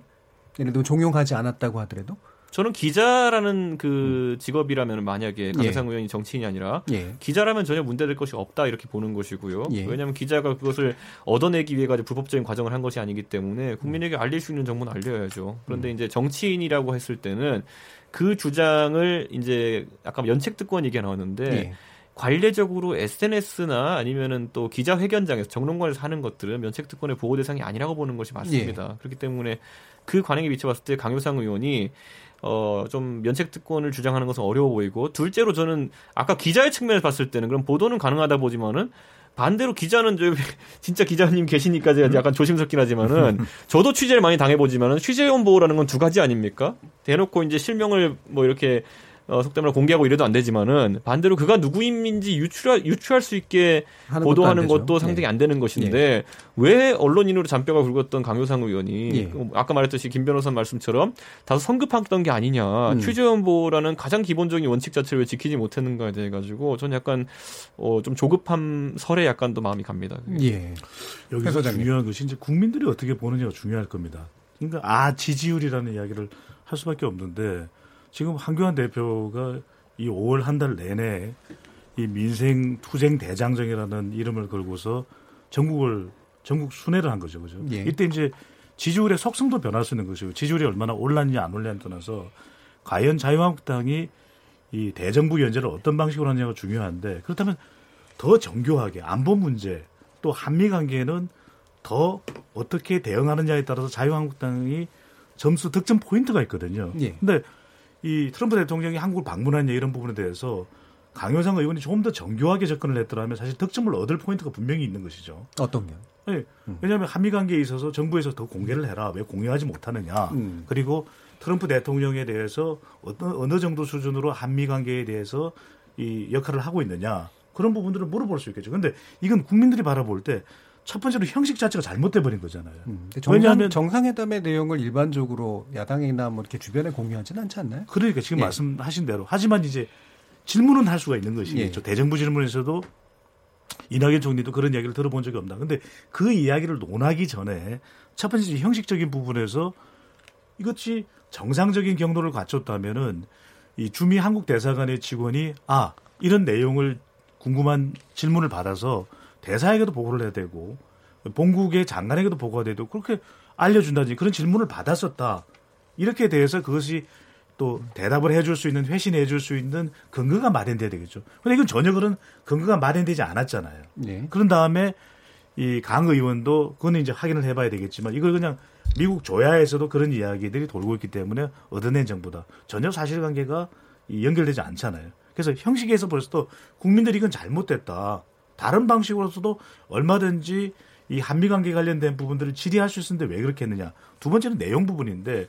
예를 들면 종용하지 않았다고 하더라도? 저는 기자라는 그 직업이라면 만약에 강효상 예. 의원이 정치인이 아니라 예. 기자라면 전혀 문제될 것이 없다 이렇게 보는 것이고요. 예. 왜냐하면 기자가 그것을 얻어내기 위해 가지고 불법적인 과정을 한 것이 아니기 때문에 국민에게 알릴 수 있는 정보는 알려야죠. 그런데 음. 이제 정치인이라고 했을 때는 그 주장을 이제 아까 연책특권 얘기가 나왔는데 예. 관례적으로 에스엔에스나 아니면은 또 기자회견장에서 정론관에서 하는 것들은 면책특권의 보호 대상이 아니라고 보는 것이 맞습니다. 예. 그렇기 때문에 그 관행에 비춰봤을 때 강효상 의원이 어, 좀 면책특권을 주장하는 것은 어려워 보이고, 둘째로 저는 아까 기자의 측면에서 봤을 때는 그럼 보도는 가능하다 보지만은 반대로 기자는 진짜 기자님 계시니까 제가 약간 조심스럽긴 하지만은 저도 취재를 많이 당해보지만은 취재원 보호라는 건 두 가지 아닙니까? 대놓고 이제 실명을 뭐 이렇게 어, 속담을 공개하고 이래도 안 되지만은 반대로 그가 누구인지 유추할, 유추할 수 있게 보도하는 것도, 것도 상당히 예. 안 되는 것인데 예. 왜 언론인으로 잔뼈가 굵었던 강효상 의원이 예. 아까 말했듯이 김 변호사 말씀처럼 다소 성급했던 게 아니냐, 음. 취재원 보호라는 가장 기본적인 원칙 자체를 왜 지키지 못했는가에 대해 가지고 저는 약간 어, 좀 조급함 설에 약간 더 마음이 갑니다. 예. 여기서 중요한 것이 이제 국민들이 어떻게 보느냐가 중요할 겁니다. 그러니까 아 지지율이라는 이야기를 할 수밖에 없는데. 지금 황교안 대표가 이 오월 한 달 내내 이 민생 투쟁 대장정이라는 이름을 걸고서 전국을 전국 순회를 한 거죠, 그죠? 예. 이때 이제 지지율의 속성도 변할 수 있는 것이고 지지율이 얼마나 올랐냐 안 올랐냐 떠나서 과연 자유한국당이 이 대정부 연재를 어떤 방식으로 하느냐가 중요한데 그렇다면 더 정교하게 안보 문제 또 한미 관계는 더 어떻게 대응하느냐에 따라서 자유한국당이 점수 득점 포인트가 있거든요. 예. 근데 이 트럼프 대통령이 한국을 방문한 이런 부분에 대해서 강효상 의원이 조금 더 정교하게 접근을 했더라면 사실 득점을 얻을 포인트가 분명히 있는 것이죠. 어떤 게? 네, 음. 왜냐하면 한미 관계에 있어서 정부에서 더 공개를 해라. 왜 공개하지 못하느냐. 음. 그리고 트럼프 대통령에 대해서 어떤, 어느 정도 수준으로 한미 관계에 대해서 이 역할을 하고 있느냐. 그런 부분들을 물어볼 수 있겠죠. 그런데 이건 국민들이 바라볼 때 첫 번째로 형식 자체가 잘못돼버린 거잖아요. 음, 정상, 왜냐하면 정상회담의 내용을 일반적으로 야당이나 뭐 이렇게 주변에 공유하지는 않지 않나요? 그러니까 지금 예. 말씀하신 대로. 하지만 이제 질문은 할 수가 있는 것이겠죠. 예. 대정부 질문에서도 이낙연 총리도 그런 이야기를 들어본 적이 없나. 그런데 그 이야기를 논하기 전에 첫 번째 형식적인 부분에서 이것이 정상적인 경로를 갖췄다면은 이 주미 한국 대사관의 직원이 아 이런 내용을 궁금한 질문을 받아서. 대사에게도 보고를 해야 되고 본국의 장관에게도 보고가 되고 그렇게 알려준다든지 그런 질문을 받았었다. 이렇게 대해서 그것이 또 대답을 해줄 수 있는 회신해 줄 수 있는 근거가 마련돼야 되겠죠. 그런데 이건 전혀 그런 근거가 마련되지 않았잖아요. 네. 그런 다음에 이 강 의원도 그건 이제 확인을 해봐야 되겠지만 이걸 그냥 미국 조야에서도 그런 이야기들이 돌고 있기 때문에 얻어낸 정보다 전혀 사실관계가 연결되지 않잖아요. 그래서 형식에서 벌써 국민들이 이건 잘못됐다. 다른 방식으로서도 얼마든지 이 한미 관계 관련된 부분들을 질의할 수 있었는데 왜 그렇게 했느냐. 두 번째는 내용 부분인데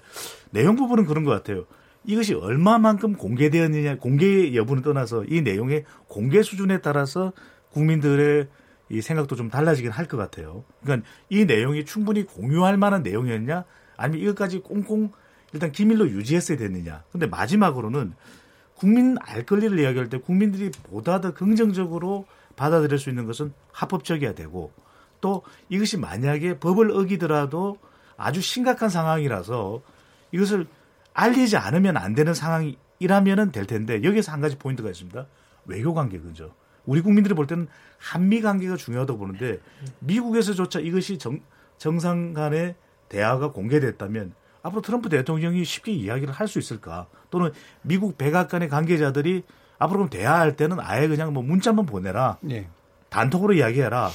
내용 부분은 그런 것 같아요. 이것이 얼마만큼 공개되었느냐, 공개 여부는 떠나서 이 내용의 공개 수준에 따라서 국민들의 이 생각도 좀 달라지긴 할 것 같아요. 그러니까 이 내용이 충분히 공유할 만한 내용이었냐, 아니면 이것까지 꽁꽁 일단 기밀로 유지했어야 됐느냐. 근데 마지막으로는 국민 알 권리를 이야기할 때 국민들이 보다 더 긍정적으로 받아들일 수 있는 것은 합법적이어야 되고 또 이것이 만약에 법을 어기더라도 아주 심각한 상황이라서 이것을 알리지 않으면 안 되는 상황이라면 될 텐데 여기서 한 가지 포인트가 있습니다. 외교관계 근죠. 우리 국민들이 볼 때는 한미관계가 중요하다고 보는데 미국에서조차 이것이 정, 정상 간의 대화가 공개됐다면 앞으로 트럼프 대통령이 쉽게 이야기를 할 수 있을까? 또는 미국 백악관의 관계자들이 앞으로 그럼 대화할 때는 아예 그냥 뭐 문자만 보내라. 네. 단톡으로 이야기해라.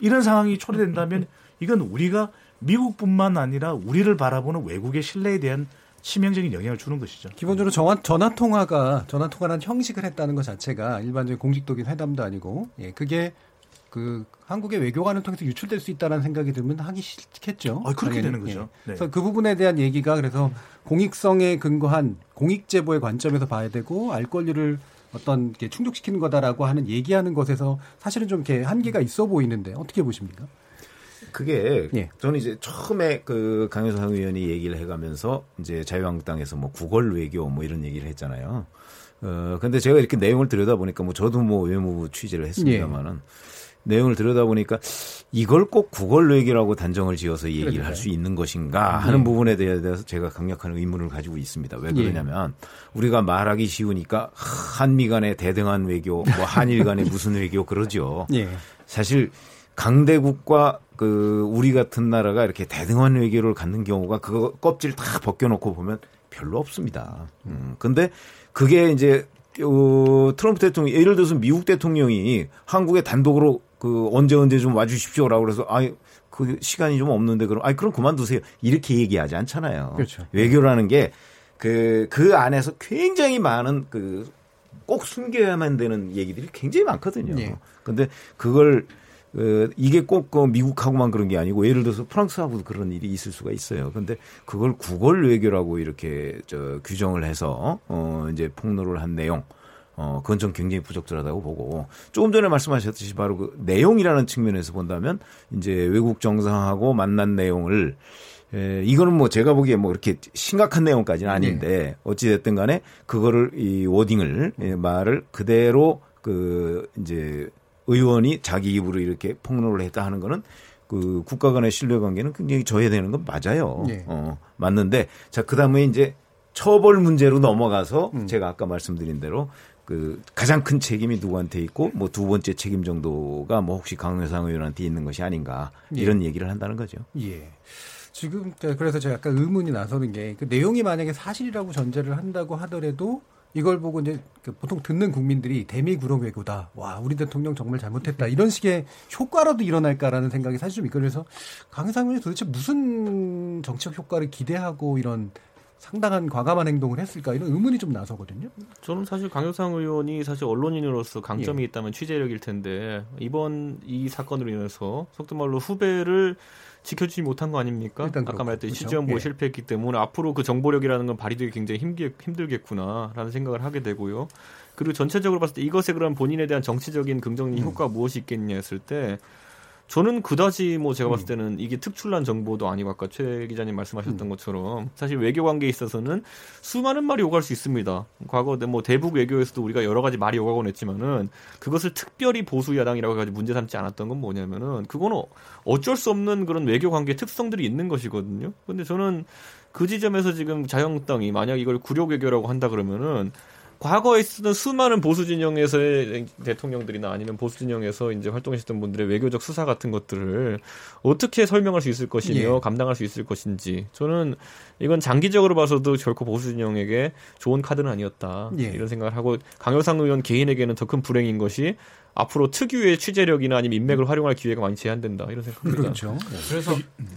이런 상황이 초래된다면 이건 우리가 미국뿐만 아니라 우리를 바라보는 외국의 신뢰에 대한 치명적인 영향을 주는 것이죠. 기본적으로 전화통화가, 전화통화라는 형식을 했다는 것 자체가 일반적인 공식적인 회담도 아니고, 예, 그게 그 한국의 외교관을 통해서 유출될 수 있다는 생각이 들면 하기 싫겠죠. 아, 그렇게 당연히. 되는 거죠. 예. 네. 그래서 그 부분에 대한 얘기가 그래서 공익성에 근거한 공익제보의 관점에서 봐야 되고, 알 권리를 어떤 게 충족시키는 거다라고 하는 얘기하는 것에서 사실은 좀 이렇게 한계가 있어 보이는데 어떻게 보십니까? 그게 예. 저는 이제 처음에 그 강효상 의원이 얘기를 해가면서 이제 자유한국당에서 뭐 구걸 외교 뭐 이런 얘기를 했잖아요. 어, 근데 제가 이렇게 내용을 들여다보니까 뭐 저도 뭐 외무부 취재를 했습니다만은 예. 내용을 들여다보니까 이걸 꼭 구걸얘기라고 단정을 지어서 얘기를 그러니까요. 할 수 있는 것인가 하는 예. 부분에 대해서 제가 강력한 의문을 가지고 있습니다. 왜 그러냐면 예. 우리가 말하기 쉬우니까 한미 간의 대등한 외교, 뭐 한일 간의 무슨 외교 그러죠. 예. 사실 강대국과 그 우리 같은 나라가 이렇게 대등한 외교를 갖는 경우가 그 껍질 다 벗겨놓고 보면 별로 없습니다. 음, 근데 그게 이제 어, 트럼프 대통령, 예를 들어서 미국 대통령이 한국에 단독으로 그 언제 언제 좀 와주십시오라고 그래서 아이 그 시간이 좀 없는데 그럼 아이 그럼 그만두세요 이렇게 얘기하지 않잖아요. 그렇죠. 외교라는 게 그 그 안에서 굉장히 많은 그 꼭 숨겨야만 되는 얘기들이 굉장히 많거든요. 네. 근데 그걸 이게 꼭 미국하고만 그런 게 아니고 예를 들어서 프랑스하고도 그런 일이 있을 수가 있어요. 그런데 그걸 구걸 외교라고 이렇게 저 규정을 해서 어 이제 폭로를 한 내용, 어 그건 좀 굉장히 부적절하다고 보고 조금 전에 말씀하셨듯이 바로 그 내용이라는 측면에서 본다면 이제 외국 정상하고 만난 내용을 에, 이거는 뭐 제가 보기에 뭐 이렇게 심각한 내용까지는 아닌데 어찌 됐든 간에 그거를 이 워딩을 이 말을 그대로 그 이제 의원이 자기 입으로 이렇게 폭로를 했다 하는 거는 그 국가 간의 신뢰관계는 굉장히 저해되는 건 맞아요. 네. 어, 맞는데 자, 그 다음에 이제 처벌 문제로 넘어가서 음. 제가 아까 말씀드린 대로 그 가장 큰 책임이 누구한테 있고 뭐 두 번째 책임 정도가 뭐 혹시 강효상 의원한테 있는 것이 아닌가 네. 이런 얘기를 한다는 거죠. 예. 지금 그래서 제가 약간 의문이 나서는 게 그 내용이 만약에 사실이라고 전제를 한다고 하더라도 이걸 보고 이제 보통 듣는 국민들이 대미 구렁 외교다. 와, 우리 대통령 정말 잘못했다. 이런 식의 효과라도 일어날까라는 생각이 사실 좀 있고 그래서 강효상 의원이 도대체 무슨 정치적 효과를 기대하고 이런 상당한 과감한 행동을 했을까 이런 의문이 좀 나서거든요. 저는 사실 강효상 의원이 사실 언론인으로서 강점이 예. 있다면 취재력일 텐데 이번 이 사건으로 인해서 속된 말로 후배를 지켜주지 못한 거 아닙니까? 아까 말했듯이 시지연보에 그렇죠. 실패했기 때문에 앞으로 그 정보력이라는 건 발휘되기 굉장히 힘들, 힘들겠구나라는 생각을 하게 되고요. 그리고 전체적으로 봤을 때 이것에 그런 본인에 대한 정치적인 긍정적인 효과가 음. 무엇이 있겠냐 했을 때 저는 그다지 뭐 제가 봤을 때는 이게 특출난 정보도 아니고 아까 최 기자님 말씀하셨던 것처럼 사실 외교 관계에 있어서는 수많은 말이 오갈 수 있습니다. 과거 뭐 대북 외교에서도 우리가 여러 가지 말이 오가곤 했지만은 그것을 특별히 보수 야당이라고 해서 문제 삼지 않았던 건 뭐냐면은 그거는 어쩔 수 없는 그런 외교 관계 특성들이 있는 것이거든요. 근데 저는 그 지점에서 지금 자유한국당이 만약 이걸 굴욕 외교라고 한다 그러면은 과거에 쓰던 수많은 보수 진영에서의 대통령들이나 아니면 보수 진영에서 이제 활동했던 분들의 외교적 수사 같은 것들을 어떻게 설명할 수 있을 것이며 예. 감당할 수 있을 것인지 저는 이건 장기적으로 봐서도 결코 보수 진영에게 좋은 카드는 아니었다 예. 이런 생각을 하고 강효상 의원 개인에게는 더 큰 불행인 것이 앞으로 특유의 취재력이나 아니면 인맥을 활용할 기회가 많이 제한된다 이런 생각입니다. 그렇죠. 네. 그래서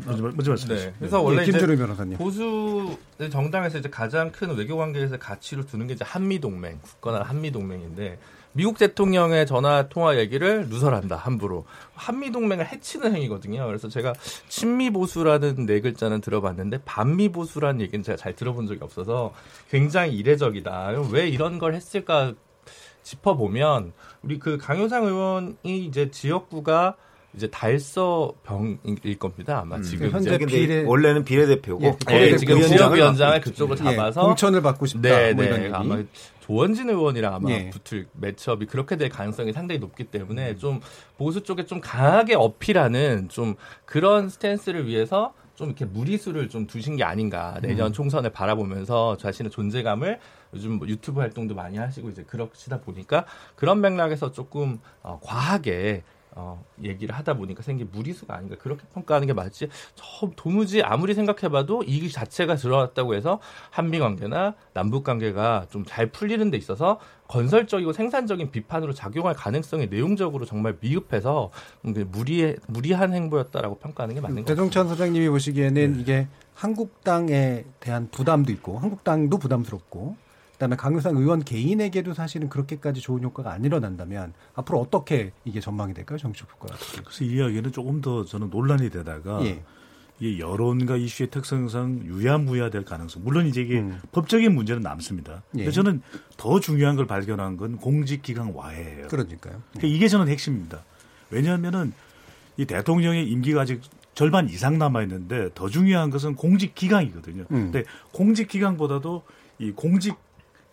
먼저 말씀해 주세요. 그래서 원래 예, 김준우 변호사님 보수 정당에서 이제 가장 큰 외교 관계에서 가치를 두는 게 이제 한미 동맹, 굳건한 한미 동맹인데 미국 대통령의 전화 통화 얘기를 누설한다 함부로 한미 동맹을 해치는 행위거든요. 그래서 제가 친미 보수라는 네 글자는 들어봤는데 반미 보수라는 얘기는 제가 잘 들어본 적이 없어서 굉장히 이례적이다. 왜 이런 걸 했을까? 짚어보면 우리 그 강효상 의원이 이제 지역구가 이제 달서병일 겁니다. 아마 음. 지금 현재 이제 비례... 원래는 비례대표고 예, 네, 지금 지역위원장을 그쪽으로 잡아서 예, 공천을 받고 싶다. 네, 뭐 이런 네, 아마 조원진 의원이랑 아마 예. 붙을 매치업이 그렇게 될 가능성이 상당히 높기 때문에 음. 좀 보수 쪽에 좀 강하게 어필하는 좀 그런 스탠스를 위해서 좀 이렇게 무리수를 좀 두신 게 아닌가. 내년 음. 총선을 바라보면서 자신의 존재감을 요즘 뭐 유튜브 활동도 많이 하시고 이제 그러시다 보니까 그런 맥락에서 조금 어, 과하게 어, 얘기를 하다 보니까 생긴 무리수가 아닌가. 그렇게 평가하는 게 맞지. 저 도무지 아무리 생각해봐도 이 자체가 들어왔다고 해서 한미 관계나 남북 관계가 좀 잘 풀리는 데 있어서 건설적이고 생산적인 비판으로 작용할 가능성이 내용적으로 정말 미흡해서 무리해, 무리한 행보였다라고 평가하는 게 맞는 것 같습니다. 배종찬 소장님이 보시기에는 네. 이게 한국당에 대한 부담도 있고 한국당도 부담스럽고 그다음에 강효상 의원 개인에게도 사실은 그렇게까지 좋은 효과가 안 일어난다면 앞으로 어떻게 이게 전망이 될까요? 정치적 효과가. 그래서 이 이야기는 조금 더 저는 논란이 되다가 예. 이 여론과 이슈의 특성상 유야무야 될 가능성. 물론 이제 이게 음. 법적인 문제는 남습니다. 예. 저는 더 중요한 걸 발견한 건 공직기강 와해예요. 그러니까요. 그러니까 이게 저는 핵심입니다. 왜냐하면은 이 대통령의 임기가 아직 절반 이상 남아 있는데 더 중요한 것은 공직기강이거든요. 음. 근데 공직기강보다도 이 공직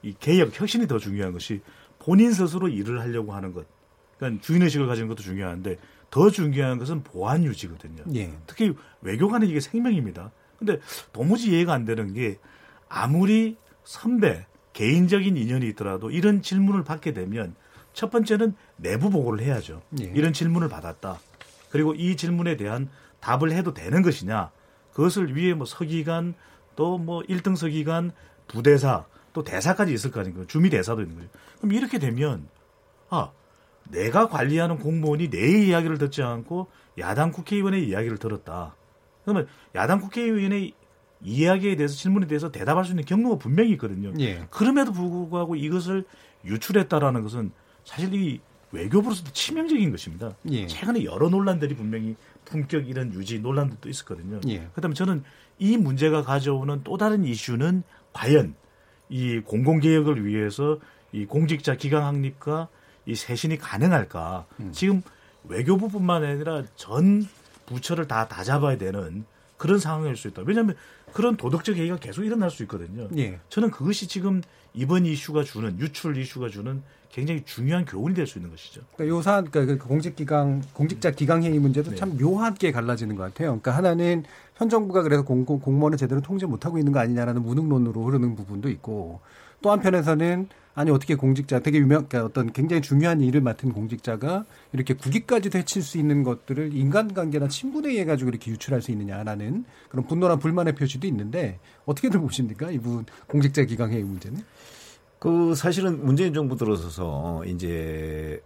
이 개혁, 혁신이 더 중요한 것이 본인 스스로 일을 하려고 하는 것. 그러니까 주인의식을 가진 것도 중요한데 더 중요한 것은 보안 유지거든요. 예. 특히 외교관은 이게 생명입니다. 그런데 도무지 이해가 안 되는 게 아무리 선배, 개인적인 인연이 있더라도 이런 질문을 받게 되면 첫 번째는 내부 보고를 해야죠. 예. 이런 질문을 받았다. 그리고 이 질문에 대한 답을 해도 되는 것이냐. 그것을 위해 뭐 서기관, 또 뭐 일 등 서기관, 부대사, 또 대사까지 있을 거 아닌가요? 주미대사도 있는 거죠. 그럼 이렇게 되면 아, 내가 관리하는 공무원이 내 이야기를 듣지 않고 야당 국회의원의 이야기를 들었다. 그러면 야당 국회의원의 이야기에 대해서 질문에 대해서 대답할 수 있는 경로가 분명히 있거든요. 예. 그럼에도 불구하고 이것을 유출했다라는 것은 사실 이 외교부로서도 치명적인 것입니다. 예. 최근에 여러 논란들이 분명히 품격 이런 유지 논란들도 있었거든요. 예. 그다음에 저는 이 문제가 가져오는 또 다른 이슈는 과연 이 공공개혁을 위해서 이 공직자 기강 확립과 이 쇄신이 가능할까? 음. 지금 외교부뿐만 아니라 전 부처를 다 다잡아야 되는 그런 상황일 수 있다. 왜냐하면 그런 도덕적 해이가 계속 일어날 수 있거든요. 예. 저는 그것이 지금 이번 이슈가 주는 유출 이슈가 주는 굉장히 중요한 교훈이 될 수 있는 것이죠. 그러니까 요사 그러니까 공직기강 공직자 기강 해이 문제도 네. 참 묘하게 갈라지는 것 같아요. 그러니까 하나는 현 정부가 그래서 공, 공무원을 제대로 통제 못하고 있는 거 아니냐라는 무능론으로 흐르는 부분도 있고 또 한편에서는 아니 어떻게 공직자 되게 유명 그러니까 어떤 굉장히 중요한 일을 맡은 공직자가 이렇게 국익까지도 해칠 수 있는 것들을 인간관계나 친분에 의해 가지고 이렇게 유출할 수 있느냐라는 그런 분노나 불만의 표시도 있는데 어떻게들 보십니까 이 부분 공직자 기강 해이 문제는? 그 사실은 문재인 정부 들어서서 이제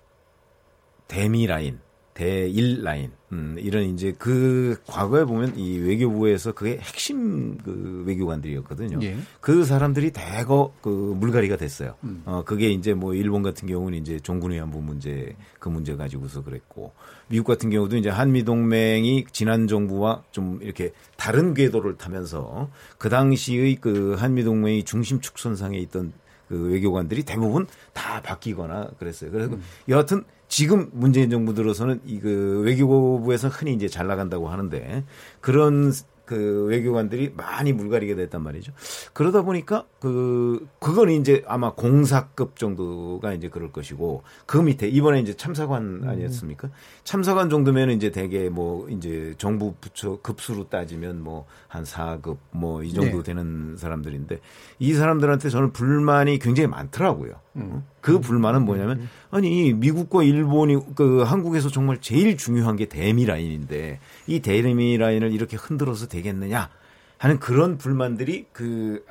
대미 라인, 대일 라인 음, 이런 이제 그 과거에 보면 이 외교부에서 그게 핵심 그 외교관들이었거든요. 예. 그 사람들이 대거 그 물갈이가 됐어요. 음. 어 그게 이제 뭐 일본 같은 경우는 이제 종군위안부 문제 그 문제 가지고서 그랬고 미국 같은 경우도 이제 한미 동맹이 지난 정부와 좀 이렇게 다른 궤도를 타면서 그 당시의 그 한미 동맹이 중심 축선상에 있던 그 외교관들이 대부분 다 바뀌거나 그랬어요. 그래서 음. 여하튼 지금 문재인 정부 들어서는 이 그 외교부에서 흔히 이제 잘 나간다고 하는데 그런 그 외교관들이 많이 물갈이게 됐단 말이죠. 그러다 보니까 그 그건 이제 아마 공사급 정도가 이제 그럴 것이고 그 밑에 이번에 이제 참사관 아니었습니까? 음. 참사관 정도면 이제 대개 뭐 이제 정부 부처 급수로 따지면 뭐 한 사 급 뭐 이 정도 네. 되는 사람들인데 이 사람들한테 저는 불만이 굉장히 많더라고요. 음. 그 불만은 뭐냐면 아니 미국과 일본이 그 한국에서 정말 제일 중요한 게 대미 라인인데 이 대미 라인을 이렇게 흔들어서 되겠느냐 하는 그런 불만들이 그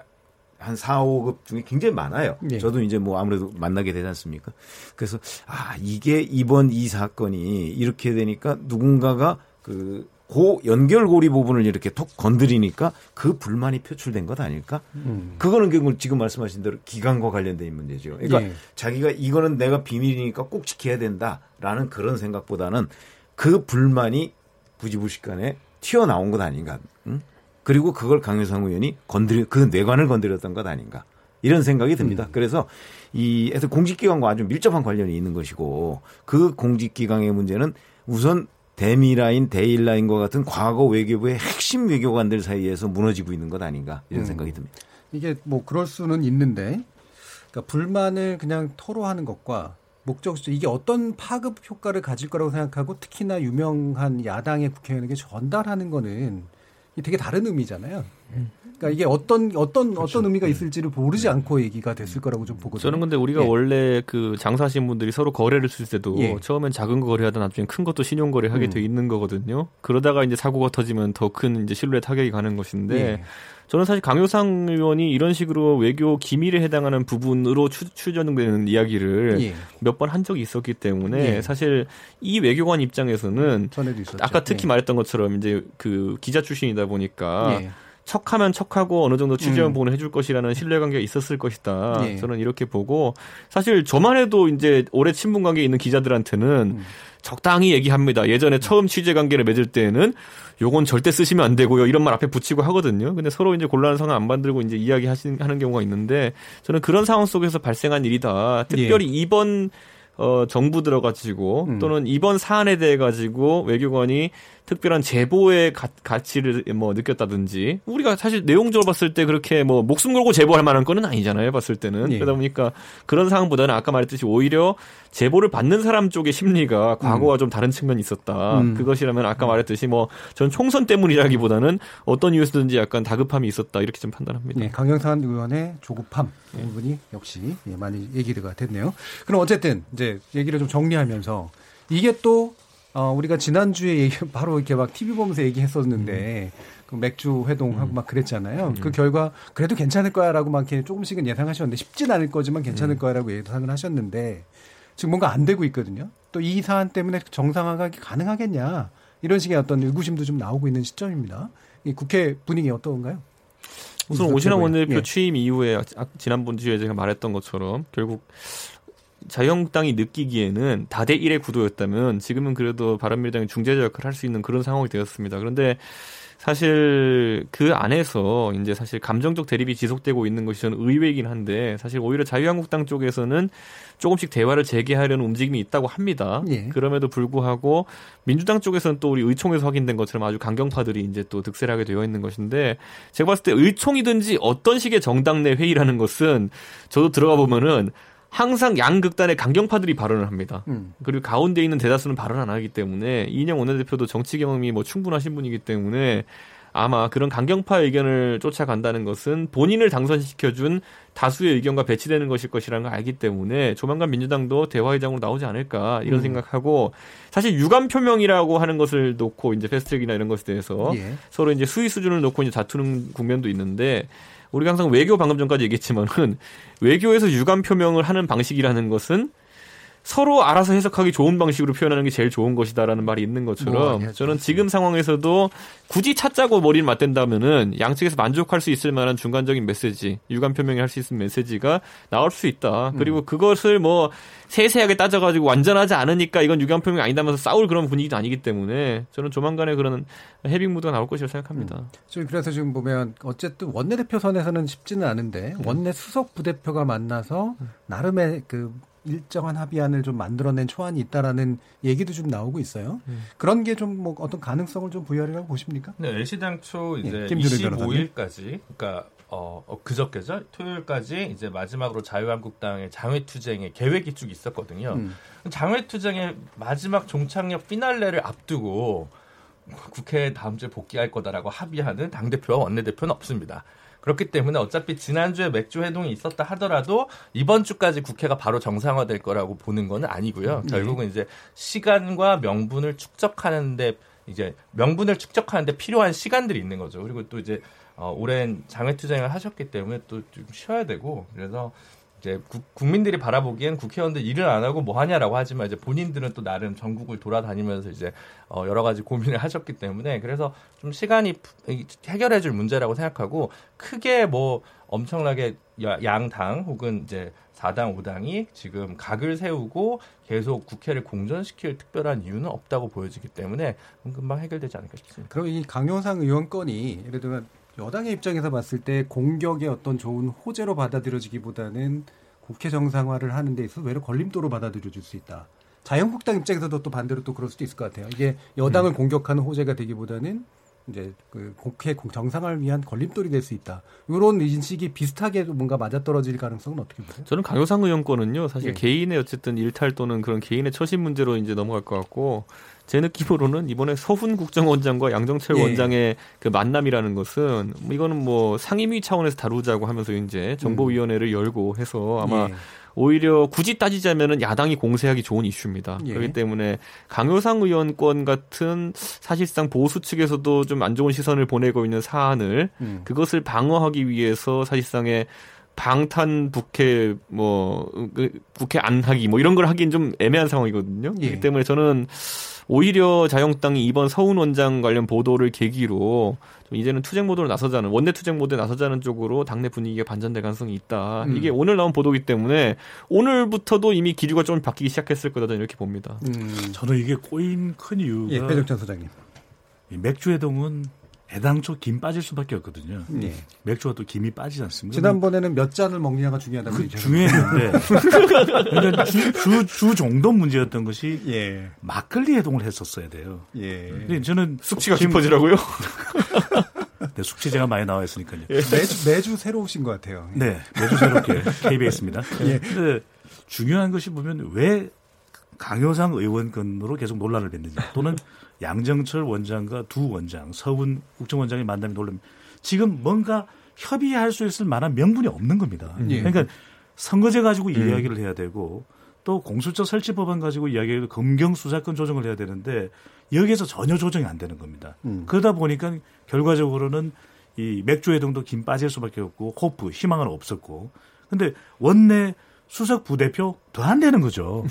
한 사, 오 급 중에 굉장히 많아요. 네. 저도 이제 뭐 아무래도 만나게 되지 않습니까? 그래서 아 이게 이번 이 사건이 이렇게 되니까 누군가가 그 고 연결고리 부분을 이렇게 톡 건드리니까 그 불만이 표출된 것 아닐까? 음. 그거는 결국 지금 말씀하신 대로 기강과 관련된 문제죠. 그러니까 예. 자기가 이거는 내가 비밀이니까 꼭 지켜야 된다라는 그런 생각보다는 그 불만이 부지부식간에 튀어나온 것 아닌가? 응? 그리고 그걸 강효상 의원이 건드려 그 뇌관을 건드렸던 것 아닌가? 이런 생각이 듭니다. 음. 그래서 이 해서 공직기강과 아주 밀접한 관련이 있는 것이고 그 공직기강의 문제는 우선 대미라인, 대일라인과 같은 과거 외교부의 핵심 외교관들 사이에서 무너지고 있는 것 아닌가 이런 생각이 듭니다. 음. 이게 뭐 그럴 수는 있는데 그러니까 불만을 그냥 토로하는 것과 목적지 이게 어떤 파급 효과를 가질 거라고 생각하고 특히나 유명한 야당의 국회의원에게 전달하는 거는 되게 다른 의미잖아요. 음. 그러니까 이게 어떤 어떤 그렇죠. 어떤 의미가 있을지를 모르지 않고 얘기가 됐을 거라고 좀 보거든요. 저는 근데 우리가 예. 원래 그 장사하신 분들이 서로 거래를 쓸 때도 예. 처음엔 작은 거 거래하다 나중에 큰 것도 신용 거래하게 음. 돼 있는 거거든요. 그러다가 이제 사고가 터지면 더 큰 이제 신뢰 타격이 가는 것인데 예. 저는 사실 강효상 의원이 이런 식으로 외교 기밀에 해당하는 부분으로 추, 추정되는 이야기를 예. 몇 번 한 적이 있었기 때문에 예. 사실 이 외교관 입장에서는 전에도 있었죠. 아까 특히 예. 말했던 것처럼 이제 그 기자 출신이다 보니까. 예. 척하면 척하고 어느 정도 취재원 보는 음. 해줄 것이라는 신뢰관계가 있었을 것이다. 예. 저는 이렇게 보고 사실 저만 해도 이제 오래 친분 관계에 있는 기자들한테는 음. 적당히 얘기합니다. 예전에 처음 취재 관계를 맺을 때에는 요건 절대 쓰시면 안 되고요. 이런 말 앞에 붙이고 하거든요. 근데 서로 이제 곤란한 상황 안 만들고 이제 이야기 하시는, 하는 경우가 있는데 저는 그런 상황 속에서 발생한 일이다. 특별히 예. 이번 어, 정부 들어가지고 음. 또는 이번 사안에 대해 가지고 외교관이 특별한 제보의 가, 가치를 뭐 느꼈다든지, 우리가 사실 내용적으로 봤을 때 그렇게 뭐 목숨 걸고 제보할 만한 거는 아니잖아요, 봤을 때는. 예. 그러다 보니까 그런 상황보다는 아까 말했듯이 오히려 제보를 받는 사람 쪽의 심리가 과거와 음. 좀 다른 측면이 있었다. 음. 그것이라면 아까 말했듯이 뭐 전 총선 때문이라기보다는 어떤 이유에서든지 약간 다급함이 있었다, 이렇게 좀 판단합니다. 네, 강경산 의원의 조급함 부분이 예. 역시 예, 많이 얘기가 됐네요. 그럼 어쨌든 이제 얘기를 좀 정리하면서 이게 또 어, 우리가 지난주에 얘기, 바로 이렇게 막 티비 보면서 얘기했었는데, 음. 그 맥주 회동하고 음. 막 그랬잖아요. 음. 그 결과, 그래도 괜찮을 거야 라고 막 이렇게 조금씩은 예상하셨는데, 쉽진 않을 거지만 괜찮을 음. 거야 라고 예상을 하셨는데, 지금 뭔가 안 되고 있거든요. 또 이 사안 때문에 정상화가 가능하겠냐, 이런 식의 어떤 의구심도 좀 나오고 있는 시점입니다. 이 국회 분위기 어떤가요? 우선 오신환 원내대표 예. 취임 이후에, 지난번 주에 제가 말했던 것처럼, 결국, 자유한국당이 느끼기에는 다대일의 구도였다면 지금은 그래도 바른미래당이 중재자 역할을 할 수 있는 그런 상황이 되었습니다. 그런데 사실 그 안에서 이제 사실 감정적 대립이 지속되고 있는 것이 저는 의외이긴 한데, 사실 오히려 자유한국당 쪽에서는 조금씩 대화를 재개하려는 움직임이 있다고 합니다. 예. 그럼에도 불구하고 민주당 쪽에서는 또 우리 의총에서 확인된 것처럼 아주 강경파들이 이제 또 득세를 하게 되어 있는 것인데, 제가 봤을 때 의총이든지 어떤 식의 정당 내 회의라는 것은 저도 들어가 보면은 항상 양극단의 강경파들이 발언을 합니다. 음. 그리고 가운데 있는 대다수는 발언을 안 하기 때문에, 이인영 원내대표도 정치 경험이 뭐 충분하신 분이기 때문에 아마 그런 강경파 의견을 쫓아간다는 것은 본인을 당선시켜준 다수의 의견과 배치되는 것일 것이라는 걸 알기 때문에 조만간 민주당도 대화의장으로 나오지 않을까, 이런 음. 생각하고, 사실 유감 표명이라고 하는 것을 놓고 이제 패스트트랙이나 이런 것에 대해서 예. 서로 이제 수위 수준을 놓고 이제 다투는 국면도 있는데, 우리가 항상 외교, 방금 전까지 얘기했지만은 외교에서 유감 표명을 하는 방식이라는 것은 서로 알아서 해석하기 좋은 방식으로 표현하는 게 제일 좋은 것이다라는 말이 있는 것처럼, 뭐, 저는 지금 상황에서도 굳이 찾자고 머리를 맞댄다면은 양측에서 만족할 수 있을 만한 중간적인 메시지, 유감 표명이 할 수 있는 메시지가 나올 수 있다. 그리고 음. 그것을 뭐 세세하게 따져가지고 완전하지 않으니까 이건 유감 표명이 아니다면서 싸울 그런 분위기도 아니기 때문에 저는 조만간에 그런 해빙 무드가 나올 것이라고 생각합니다. 음. 지금 그래서 지금 보면 어쨌든 원내대표 선에서는 쉽지는 않은데, 원내 수석 부대표가 만나서 나름의 그 일정한 합의안을 좀 만들어낸 초안이 있다라는 얘기도 좀 나오고 있어요. 음. 그런 게 좀 뭐 어떤 가능성을 좀 부여하리라고 보십니까? 네, 엘씨 당초 이제 예, 이십오일까지, 그러니까 어, 어 그저께죠, 토요일까지 이제 마지막으로 자유한국당의 장외투쟁의 계획이 쭉 있었거든요. 음. 장외투쟁의 마지막 종착역 피날레를 앞두고 국회에 다음 주에 복귀할 거다라고 합의하는 당대표와 원내대표는 없습니다. 그렇기 때문에 어차피 지난주에 맥주 회동이 있었다 하더라도 이번 주까지 국회가 바로 정상화될 거라고 보는 건 아니고요. 네. 결국은 이제 시간과 명분을 축적하는데, 이제 명분을 축적하는데 필요한 시간들이 있는 거죠. 그리고 또 이제 어, 오랜 장외투쟁을 하셨기 때문에 또 좀 쉬어야 되고, 그래서 이제 구, 국민들이 바라보기엔 국회의원들 일을 안 하고 뭐 하냐라고 하지만, 이제 본인들은 또 나름 전국을 돌아다니면서 이제 어, 여러 가지 고민을 하셨기 때문에, 그래서 좀 시간이 해결해줄 문제라고 생각하고, 크게 뭐 엄청나게 양당 혹은 이제 사당, 오당이 지금 각을 세우고 계속 국회를 공전시킬 특별한 이유는 없다고 보여지기 때문에 금방 해결되지 않을까 싶습니다. 그럼 이 강효상 의원 건이 예를 들면 여당의 입장에서 봤을 때 공격의 어떤 좋은 호재로 받아들여지기보다는 국회 정상화를 하는 데 있어서 외로 걸림돌로 받아들여질 수 있다. 자유한국당 입장에서도 또 반대로 또 그럴 수도 있을 것 같아요. 이게 여당을 음. 공격하는 호재가 되기보다는 이제 그 국회 정상화를 위한 걸림돌이 될 수 있다. 이런 인식이 비슷하게 뭔가 맞아떨어질 가능성은 어떻게 보세요? 저는 강효상 의원권은요, 사실 예. 개인의 어쨌든 일탈 또는 그런 개인의 처신 문제로 이제 넘어갈 것 같고, 제 느낌으로는 이번에 서훈 국정원장과 양정철 예. 원장의 그 만남이라는 것은 이거는 뭐 상임위 차원에서 다루자고 하면서 이제 정보위원회를 음. 열고 해서 아마 예. 오히려 굳이 따지자면은 야당이 공세하기 좋은 이슈입니다. 예. 그렇기 때문에 강효상 의원권 같은 사실상 보수 측에서도 좀 안 좋은 시선을 보내고 있는 사안을 음. 그것을 방어하기 위해서 사실상의 방탄 국회 뭐 국회 안 하기 뭐 이런 걸 하긴 좀 애매한 상황이거든요. 예. 그렇기 때문에 저는 오히려 자유한국당이 이번 서훈 원장 관련 보도를 계기로 좀 이제는 투쟁 모드로 나서자는, 원내 투쟁 모드에 나서자는 쪽으로 당내 분위기가 반전될 가능성이 있다. 음. 이게 오늘 나온 보도이기 때문에 오늘부터도 이미 기류가 좀 바뀌기 시작했을 거다, 저는 이렇게 봅니다. 음. 저는 이게 꼬인 큰 이유가, 예, 배종찬 소장님, 이 맥주 회동은 애당초 김 빠질 수밖에 없거든요. 네. 맥주가 또 김이 빠지지 않습니까? 지난번에는 몇 잔을 먹느냐가 중요하다고 그 중요했는데 주, 주, 주 정도 문제였던 것이 예. 막걸리 해동을 했었어야 돼요. 예. 근데 저는 숙취가 깊어지라고요? 네, 숙취제가 많이 나와 있으니까요. 예. 매주, 매주 새로우신 것 같아요. 네, 매주 새롭게 케이비에스입니다. 예. 근데 중요한 것이 보면 왜 강효상 의원 건으로 계속 논란을 빚는지 또는 양정철 원장과 두 원장, 서훈 국정원장의 만남이 논란. 지금 뭔가 협의할 수 있을 만한 명분이 없는 겁니다. 예. 그러니까 선거제 가지고 예. 이야기를 해야 되고 또 공수처 설치 법안 가지고 이야기를 검경 수사권 조정을 해야 되는데 여기에서 전혀 조정이 안 되는 겁니다. 음. 그러다 보니까 결과적으로는 이 맥주 해동도 김 빠질 수밖에 없고 호프 희망은 없었고 근데 원내 수석 부대표 더 안 되는 거죠.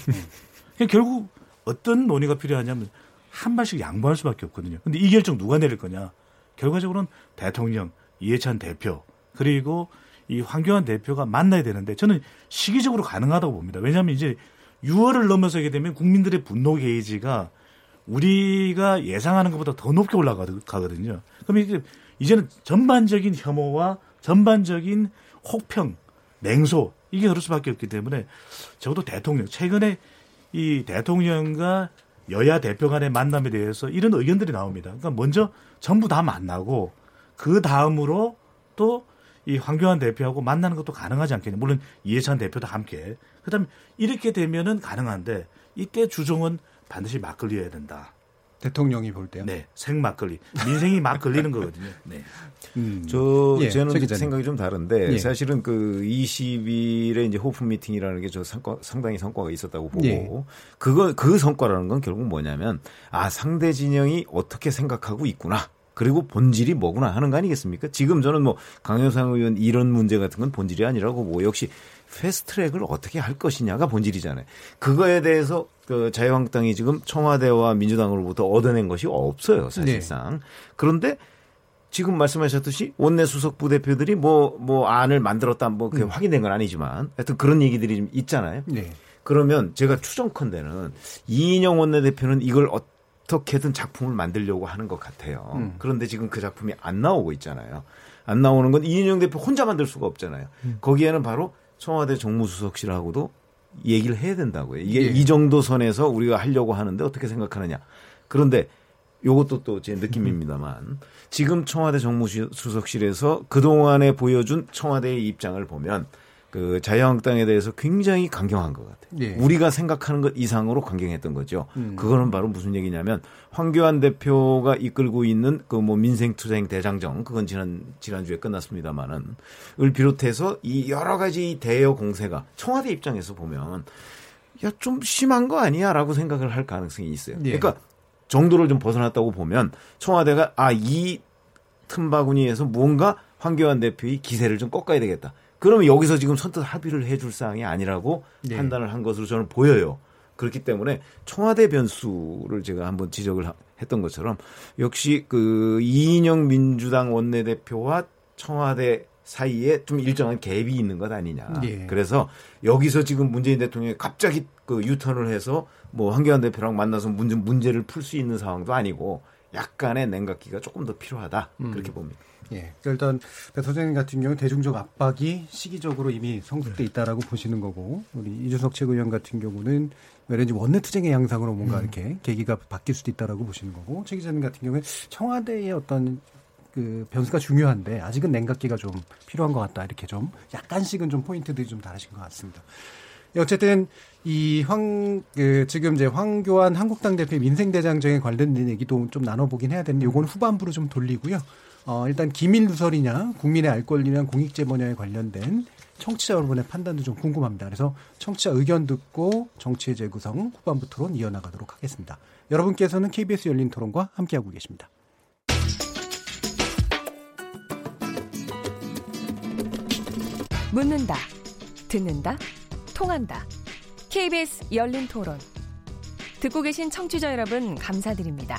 결국 어떤 논의가 필요하냐면 한 발씩 양보할 수밖에 없거든요. 그런데 이 결정 누가 내릴 거냐? 결과적으로는 대통령, 이해찬 대표 그리고 이 황교안 대표가 만나야 되는데 저는 시기적으로 가능하다고 봅니다. 왜냐하면 이제 유월을 넘어서게 되면 국민들의 분노 게이지가 우리가 예상하는 것보다 더 높게 올라가거든요. 그럼 이제 이제는 전반적인 혐오와 전반적인 혹평, 냉소 이게 그럴 수밖에 없기 때문에 적어도 대통령 최근에 이 대통령과 여야 대표 간의 만남에 대해서 이런 의견들이 나옵니다. 그러니까 먼저 전부 다 만나고 그 다음으로 또 이 황교안 대표하고 만나는 것도 가능하지 않겠냐. 물론 이해찬 대표도 함께. 그다음에 이렇게 되면은 가능한데 이때 주종은 반드시 막걸리여야 된다. 대통령이 볼 때요? 네, 생막걸리. 민생이 막 걸리는 거거든요. 네. 음. 저, 예, 저는 생각이 좀 다른데 예. 사실은 그 이십 일에 이제 호프 미팅이라는 게 저 성과, 상당히 성과가 있었다고 보고 예. 그거, 그 성과라는 건 결국 뭐냐면 아, 상대 진영이 어떻게 생각하고 있구나. 그리고 본질이 뭐구나 하는 거 아니겠습니까? 지금 저는 뭐 강효상 의원 이런 문제 같은 건 본질이 아니라고 뭐 역시 패스트트랙을 어떻게 할 것이냐가 본질이잖아요. 그거에 대해서 그 자유한국당이 지금 청와대와 민주당으로부터 얻어낸 것이 없어요, 사실상. 네. 그런데 지금 말씀하셨듯이 원내 수석 부대표들이 뭐, 뭐 안을 만들었다, 뭐 음. 확인된 건 아니지만 하여튼 그런 얘기들이 좀 있잖아요. 네. 그러면 제가 추정컨대는 이인영 원내대표는 이걸 어떻게든 작품을 만들려고 하는 것 같아요. 음. 그런데 지금 그 작품이 안 나오고 있잖아요. 안 나오는 건 이인영 대표 혼자 만들 수가 없잖아요. 음. 거기에는 바로 청와대 정무수석실하고도 얘기를 해야 된다고요. 이게 예. 이 정도 선에서 우리가 하려고 하는데 어떻게 생각하느냐. 그런데 이것도 또 제 느낌입니다만 지금 청와대 정무수석실에서 그동안에 보여준 청와대의 입장을 보면 그 자유한국당에 대해서 굉장히 강경한 것 같아요. 예. 우리가 생각하는 것 이상으로 강경했던 거죠. 음. 그거는 바로 무슨 얘기냐면 황교안 대표가 이끌고 있는 그 뭐 민생투쟁 대장정 그건 지난 지난주에 끝났습니다만은 을 비롯해서 이 여러 가지 대여 공세가 청와대 입장에서 보면 야 좀 심한 거 아니야라고 생각을 할 가능성이 있어요. 예. 그러니까 정도를 좀 벗어났다고 보면 청와대가 아 이 틈바구니에서 뭔가 황교안 대표의 기세를 좀 꺾어야 되겠다. 그러면 여기서 지금 선뜻 합의를 해줄 사항이 아니라고 네. 판단을 한 것으로 저는 보여요. 그렇기 때문에 청와대 변수를 제가 한번 지적을 했던 것처럼 역시 그 이인영 민주당 원내대표와 청와대 사이에 좀 일정한 갭이 있는 것 아니냐. 네. 그래서 여기서 지금 문재인 대통령이 갑자기 그 유턴을 해서 뭐 황교안 대표랑 만나서 문제, 문제를 풀 수 있는 상황도 아니고 약간의 냉각기가 조금 더 필요하다. 음. 그렇게 봅니다. 예, 일단 배 소장님 같은 경우 대중적 압박이 시기적으로 이미 성숙돼 있다라고 네. 보시는 거고 우리 이준석 최고위원 같은 경우는 왠지 원내 투쟁의 양상으로 뭔가 음. 이렇게 계기가 바뀔 수도 있다라고 보시는 거고 최 기자님 같은 경우에 청와대의 어떤 그 변수가 중요한데 아직은 냉각기가 좀 필요한 것 같다 이렇게 좀 약간씩은 좀 포인트들이 좀 다르신 것 같습니다. 어쨌든 이 황, 그 지금 이제 황교안 한국당 대표 민생대장정에 관련된 얘기도 좀 나눠보긴 해야 되는데 이건 후반부로 좀 돌리고요. 어, 일단 기밀 누설이냐 국민의 알 권리냐 공익제 뭐냐에 관련된 청취자 여러분의 판단도 좀 궁금합니다. 그래서 청취자 의견 듣고 정치의 재구성 후반부 토론 이어나가도록 하겠습니다. 여러분께서는 케이비에스 열린 토론과 함께하고 계십니다. 묻는다. 듣는다. 통한다. 케이비에스 열린 토론. 듣고 계신 청취자 여러분 감사드립니다.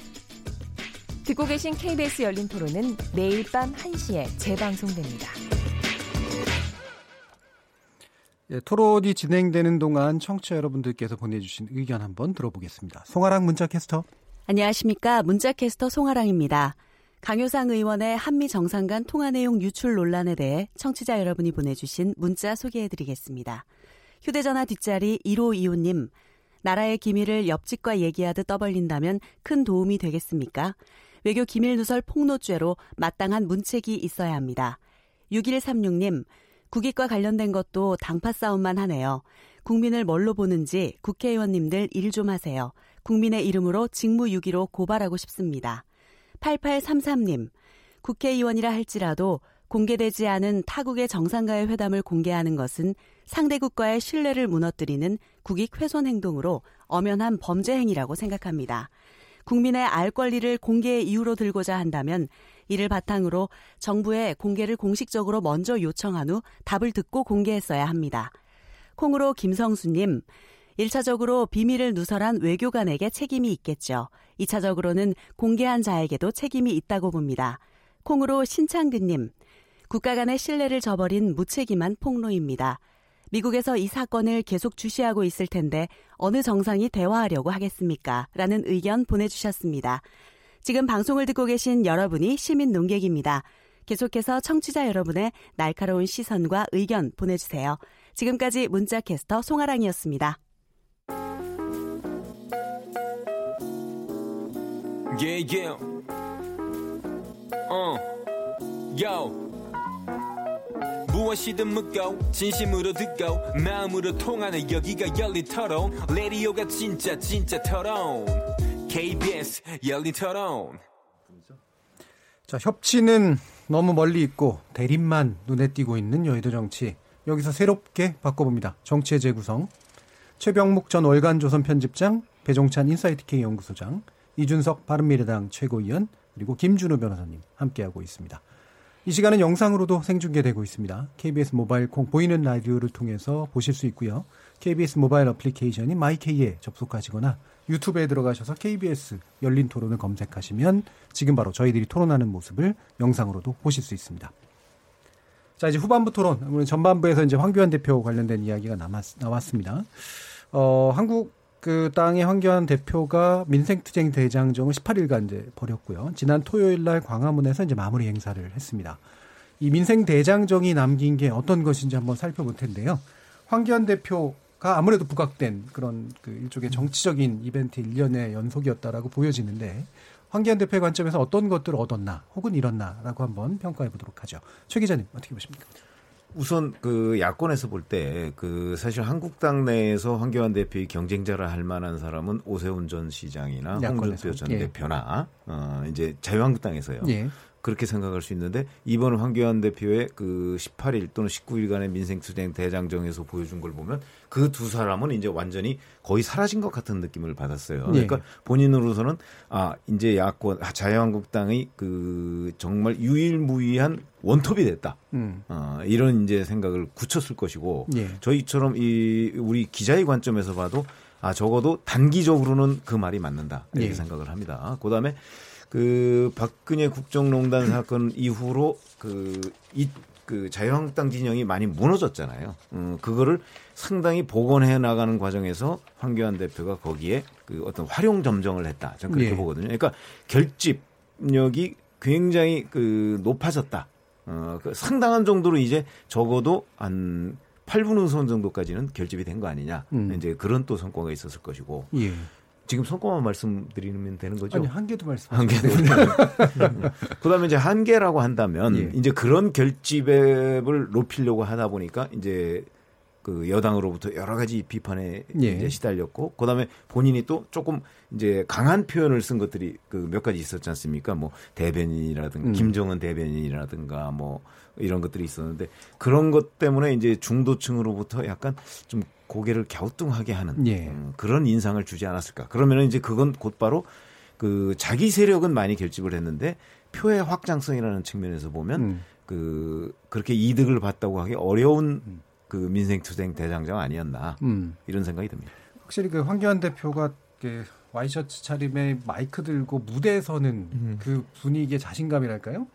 듣고 계신 케이비에스 열린 토론은 매일 밤 한 시에 재방송됩니다. 예, 토론이 진행되는 동안 청취자 여러분들께서 보내주신 의견 한번 들어보겠습니다. 송아랑 문자캐스터. 안녕하십니까. 문자캐스터 송아랑입니다. 강효상 의원의 한미 정상 간 통화 내용 유출 논란에 대해 청취자 여러분이 보내주신 문자 소개해드리겠습니다. 휴대전화 뒷자리 일오이오 님. 나라의 기밀을 옆집과 얘기하듯 떠벌린다면 큰 도움이 되겠습니까? 외교 기밀 누설 폭로죄로 마땅한 문책이 있어야 합니다. 육일삼육 님. 국익과 관련된 것도 당파 싸움만 하네요. 국민을 뭘로 보는지 국회의원님들 일 좀 하세요. 국민의 이름으로 직무유기로 고발하고 싶습니다. 팔팔삼삼 님. 국회의원이라 할지라도 공개되지 않은 타국의 정상과의 회담을 공개하는 것은 상대 국가의 신뢰를 무너뜨리는 국익 훼손 행동으로 엄연한 범죄 행위라고 생각합니다. 국민의 알 권리를 공개의 이유로 들고자 한다면 이를 바탕으로 정부에 공개를 공식적으로 먼저 요청한 후 답을 듣고 공개했어야 합니다. 콩으로 김성수님. 일 차적으로 비밀을 누설한 외교관에게 책임이 있겠죠. 이 차적으로는 공개한 자에게도 책임이 있다고 봅니다. 콩으로 신창근님. 국가 간의 신뢰를 저버린 무책임한 폭로입니다. 미국에서 이 사건을 계속 주시하고 있을 텐데 어느 정상이 대화하려고 하겠습니까? 라는 의견 보내주셨습니다. 지금 방송을 듣고 계신 여러분이 시민 논객입니다. 계속해서 청취자 여러분의 날카로운 시선과 의견 보내주세요. 지금까지 문자캐스터 송아랑이었습니다. Yeah, yeah. Uh. Yo. 무엇이든 묻고 진심으로 듣고 마음으로 통하는 여기가 열린 토론 라디오가 진짜 진짜 토론 케이비에스 열린 토론. 자, 협치는 너무 멀리 있고 대립만 눈에 띄고 있는 여의도 정치, 여기서 새롭게 바꿔봅니다. 정치의 재구성. 최병묵 전 월간조선 편집장, 배종찬 인사이트K 연구소장, 이준석 바른미래당 최고위원, 그리고 김준우 변호사님 함께하고 있습니다. 이 시간은 영상으로도 생중계되고 있습니다. 케이비에스 모바일 콩 보이는 라디오를 통해서 보실 수 있고요. 케이비에스 모바일 어플리케이션인 마이케이에 접속하시거나 유튜브에 들어가셔서 케이비에스 열린 토론을 검색하시면 지금 바로 저희들이 토론하는 모습을 영상으로도 보실 수 있습니다. 자, 이제 후반부 토론, 오늘 전반부에서 이제 황교안 대표 관련된 이야기가 남았, 나왔습니다. 어, 한국 그 땅의 황교안 대표가 민생투쟁 대장정을 십팔 일간 이제 벌였고요. 지난 토요일 날 광화문에서 이제 마무리 행사를 했습니다. 이 민생 대장정이 남긴 게 어떤 것인지 한번 살펴볼 텐데요. 황교안 대표가 아무래도 부각된 그런 그 일종의 정치적인 이벤트 일 년의 연속이었다라고 보여지는데, 황교안 대표의 관점에서 어떤 것들을 얻었나 혹은 잃었나라고 한번 평가해 보도록 하죠. 최 기자님, 어떻게 보십니까? 우선 그 야권에서 볼 때 그 사실 한국당 내에서 황교안 대표의 경쟁자라 할 만한 사람은 오세훈 전 시장이나 홍준표 전 예. 대표나 어 이제 자유한국당에서요. 예. 그렇게 생각할 수 있는데, 이번 황교안 대표의 그 십팔 일 또는 십구 일간의 민생투쟁 대장정에서 보여준 걸 보면 그 두 사람은 이제 완전히 거의 사라진 것 같은 느낌을 받았어요. 그러니까 네. 본인으로서는 아 이제 야권 자유한국당의 그 정말 유일무이한 원톱이 됐다. 음. 어, 이런 이제 생각을 굳혔을 것이고 네. 저희처럼 이 우리 기자의 관점에서 봐도 아 적어도 단기적으로는 그 말이 맞는다 이렇게 네. 생각을 합니다. 그다음에 그 박근혜 국정농단 사건 이후로 그, 이, 그 자유한국당 진영이 많이 무너졌잖아요. 음, 그거를 상당히 복원해 나가는 과정에서 황교안 대표가 거기에 그 어떤 활용 점정을 했다. 저는 그렇게 네. 보거든요. 그러니까 결집력이 굉장히 그 높아졌다. 어, 그 상당한 정도로 이제 적어도 한 팔 분 운송 정도까지는 결집이 된 거 아니냐. 음. 이제 그런 또 성과가 있었을 것이고. 예. 지금 성과만 말씀드리면 되는 거죠? 아니, 한계도 말씀. 한계도. 그다음에 이제 한계라고 한다면 예. 이제 그런 결집을 높이려고 하다 보니까 이제 그 여당으로부터 여러 가지 비판에 예. 이제 시달렸고, 그다음에 본인이 또 조금 이제 강한 표현을 쓴 것들이 그 몇 가지 있었지 않습니까? 뭐 대변인이라든가 음. 김정은 대변인이라든가 뭐 이런 것들이 있었는데, 그런 것 때문에 이제 중도층으로부터 약간 좀 고개를 갸우뚱하게 하는 예. 음, 그런 인상을 주지 않았을까. 그러면 이제 그건 곧바로 그 자기 세력은 많이 결집을 했는데 표의 확장성이라는 측면에서 보면 음. 그 그렇게 이득을 봤다고 하기 어려운 그 민생투쟁 대장정 아니었나 음. 이런 생각이 듭니다. 확실히 그 황교안 대표가 그 와이셔츠 차림에 마이크 들고 무대에서는 음. 그 분위기의 자신감이랄까요?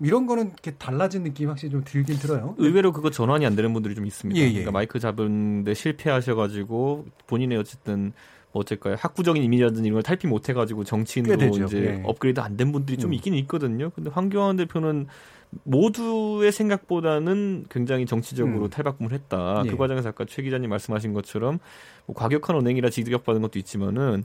이런 거는 이렇게 달라진 느낌이 확실히 좀 들긴 들어요. 의외로 그거 전환이 안 되는 분들이 좀 있습니다. 예, 예. 그러니까 마이크 잡은데 실패하셔가지고 본인의 어쨌든 뭐 어쨌까요 학구적인 이미지라든지 이런 걸 탈피 못해가지고 정치인으로 이제 예. 업그레이드 안 된 분들이 좀 음. 있긴 있거든요. 근데 황교안 대표는 모두의 생각보다는 굉장히 정치적으로 음. 탈바꿈을 했다. 예. 그 과정에서 아까 최 기자님 말씀하신 것처럼 뭐 과격한 언행이라 직격받은 것도 있지만은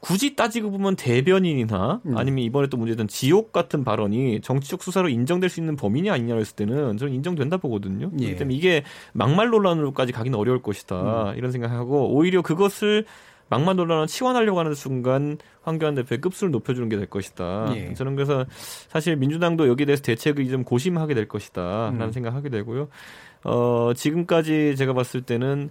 굳이 따지고 보면 대변인이나 음. 아니면 이번에 또 문제였던 지옥 같은 발언이 정치적 수사로 인정될 수 있는 범인이 아니냐고 했을 때는 저는 인정된다 보거든요. 예. 그렇기 때문에 이게 막말 논란으로까지 가기는 어려울 것이다. 음. 이런 생각하고 오히려 그것을 막말 논란을 치환하려고 하는 순간 황교안 대표의 급수를 높여주는 게 될 것이다. 예. 저는 그래서 사실 민주당도 여기에 대해서 대책을 좀 고심하게 될 것이다. 라는 음. 생각하게 되고요. 어, 지금까지 제가 봤을 때는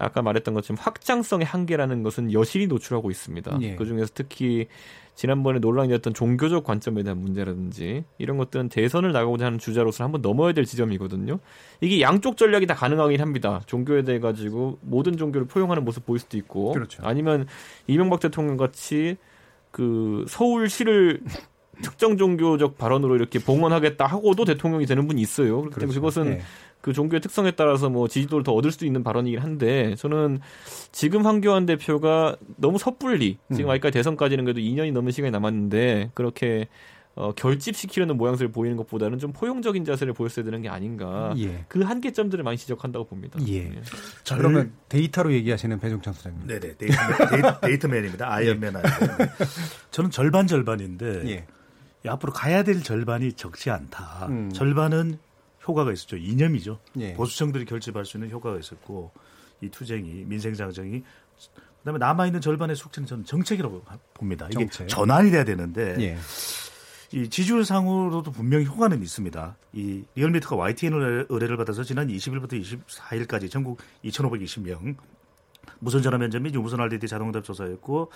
아까 말했던 것처럼 확장성의 한계라는 것은 여실히 노출하고 있습니다. 예. 그중에서 특히 지난번에 논란이 됐던 종교적 관점에 대한 문제라든지 이런 것들은 대선을 나가고자 하는 주자로서 한번 넘어야 될 지점이거든요. 이게 양쪽 전략이 다 가능하긴 합니다. 종교에 대해 가지고 모든 종교를 포용하는 모습 보일 수도 있고 그렇죠. 아니면 이명박 대통령 같이 그 서울시를 특정 종교적 발언으로 이렇게 봉헌하겠다 하고도 대통령이 되는 분이 있어요. 그렇기 때문에 그렇죠. 그것은 예. 그 종교의 특성에 따라서 뭐 지지도를 더 얻을 수도 있는 발언이긴 한데 저는 지금 황교안 대표가 너무 섣불리 지금 음. 아직까지 대선까지는 그래도 이 년이 넘는 시간이 남았는데 그렇게 어, 결집시키려는 모양새를 보이는 것보다는 좀 포용적인 자세를 보였어야 되는 게 아닌가 예. 그 한계점들을 많이 지적한다고 봅니다. 예. 예. 자, 그러면 데이터로 얘기하시는 배종찬 소장님. 네네 데이터맨, 데이터맨입니다. 아이언맨. 예. 저는 절반 절반인데 예. 예, 앞으로 가야 될 절반이 적지 않다. 음. 절반은 효과가 있었죠. 이념이죠. 예. 보수층들이 결집할 수 있는 효과가 있었고 이 투쟁이 민생장정이 그다음에 남아있는 절반의 숙제는 저는 정책이라고 봅니다. 이게 정책. 전환이 돼야 되는데 예. 이 지지율상으로도 분명히 효과는 있습니다. 이 리얼미터가 와이티엔 의뢰를 받아서 지난 이십 일부터 이십사 일까지 전국 이천오백이십 명 무선 전화 면접 및 무선 알디디 자동응답 조사였고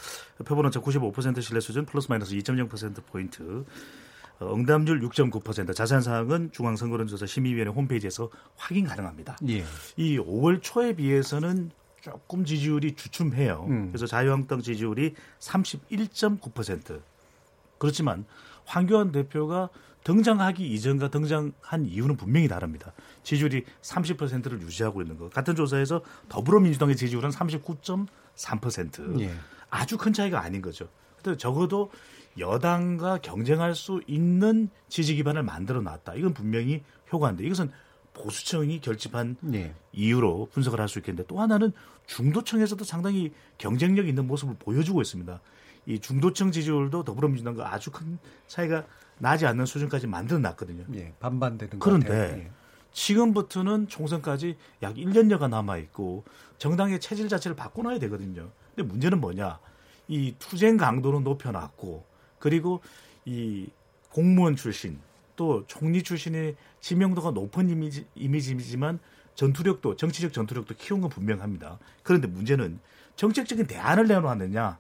표본오차 구십오 퍼센트 신뢰 수준 플러스 마이너스 이 점 영 퍼센트포인트 응답률 육 점 구 퍼센트. 자세한 사항은 중앙선거론조사 심의위원회 홈페이지에서 확인 가능합니다. 예. 이 오월 초에 비해서는 조금 지지율이 주춤해요. 음. 그래서 자유한국당 지지율이 삼십일 점 구 퍼센트. 그렇지만 황교안 대표가 등장하기 이전과 등장한 이유는 분명히 다릅니다. 지지율이 삼십 퍼센트를 유지하고 있는 것. 같은 조사에서 더불어민주당의 지지율은 삼십구 점 삼 퍼센트. 예. 아주 큰 차이가 아닌 거죠. 근데 적어도 여당과 경쟁할 수 있는 지지 기반을 만들어놨다. 이건 분명히 효과인데 이것은 보수층이 결집한 네. 이유로 분석을 할 수 있겠는데 또 하나는 중도층에서도 상당히 경쟁력 있는 모습을 보여주고 있습니다. 이 중도층 지지율도 더불어민주당과 아주 큰 차이가 나지 않는 수준까지 만들어놨거든요. 네, 반반 되는 것 같아요. 그런데 지금부터는 총선까지 약 일 년여가 남아있고 정당의 체질 자체를 바꿔놔야 되거든요. 근데 문제는 뭐냐. 이 투쟁 강도는 높여놨고 그리고 이 공무원 출신 또 총리 출신의 지명도가 높은 이미지, 이미지이지만 전투력도 정치적 전투력도 키운 건 분명합니다. 그런데 문제는 정책적인 대안을 내놓았느냐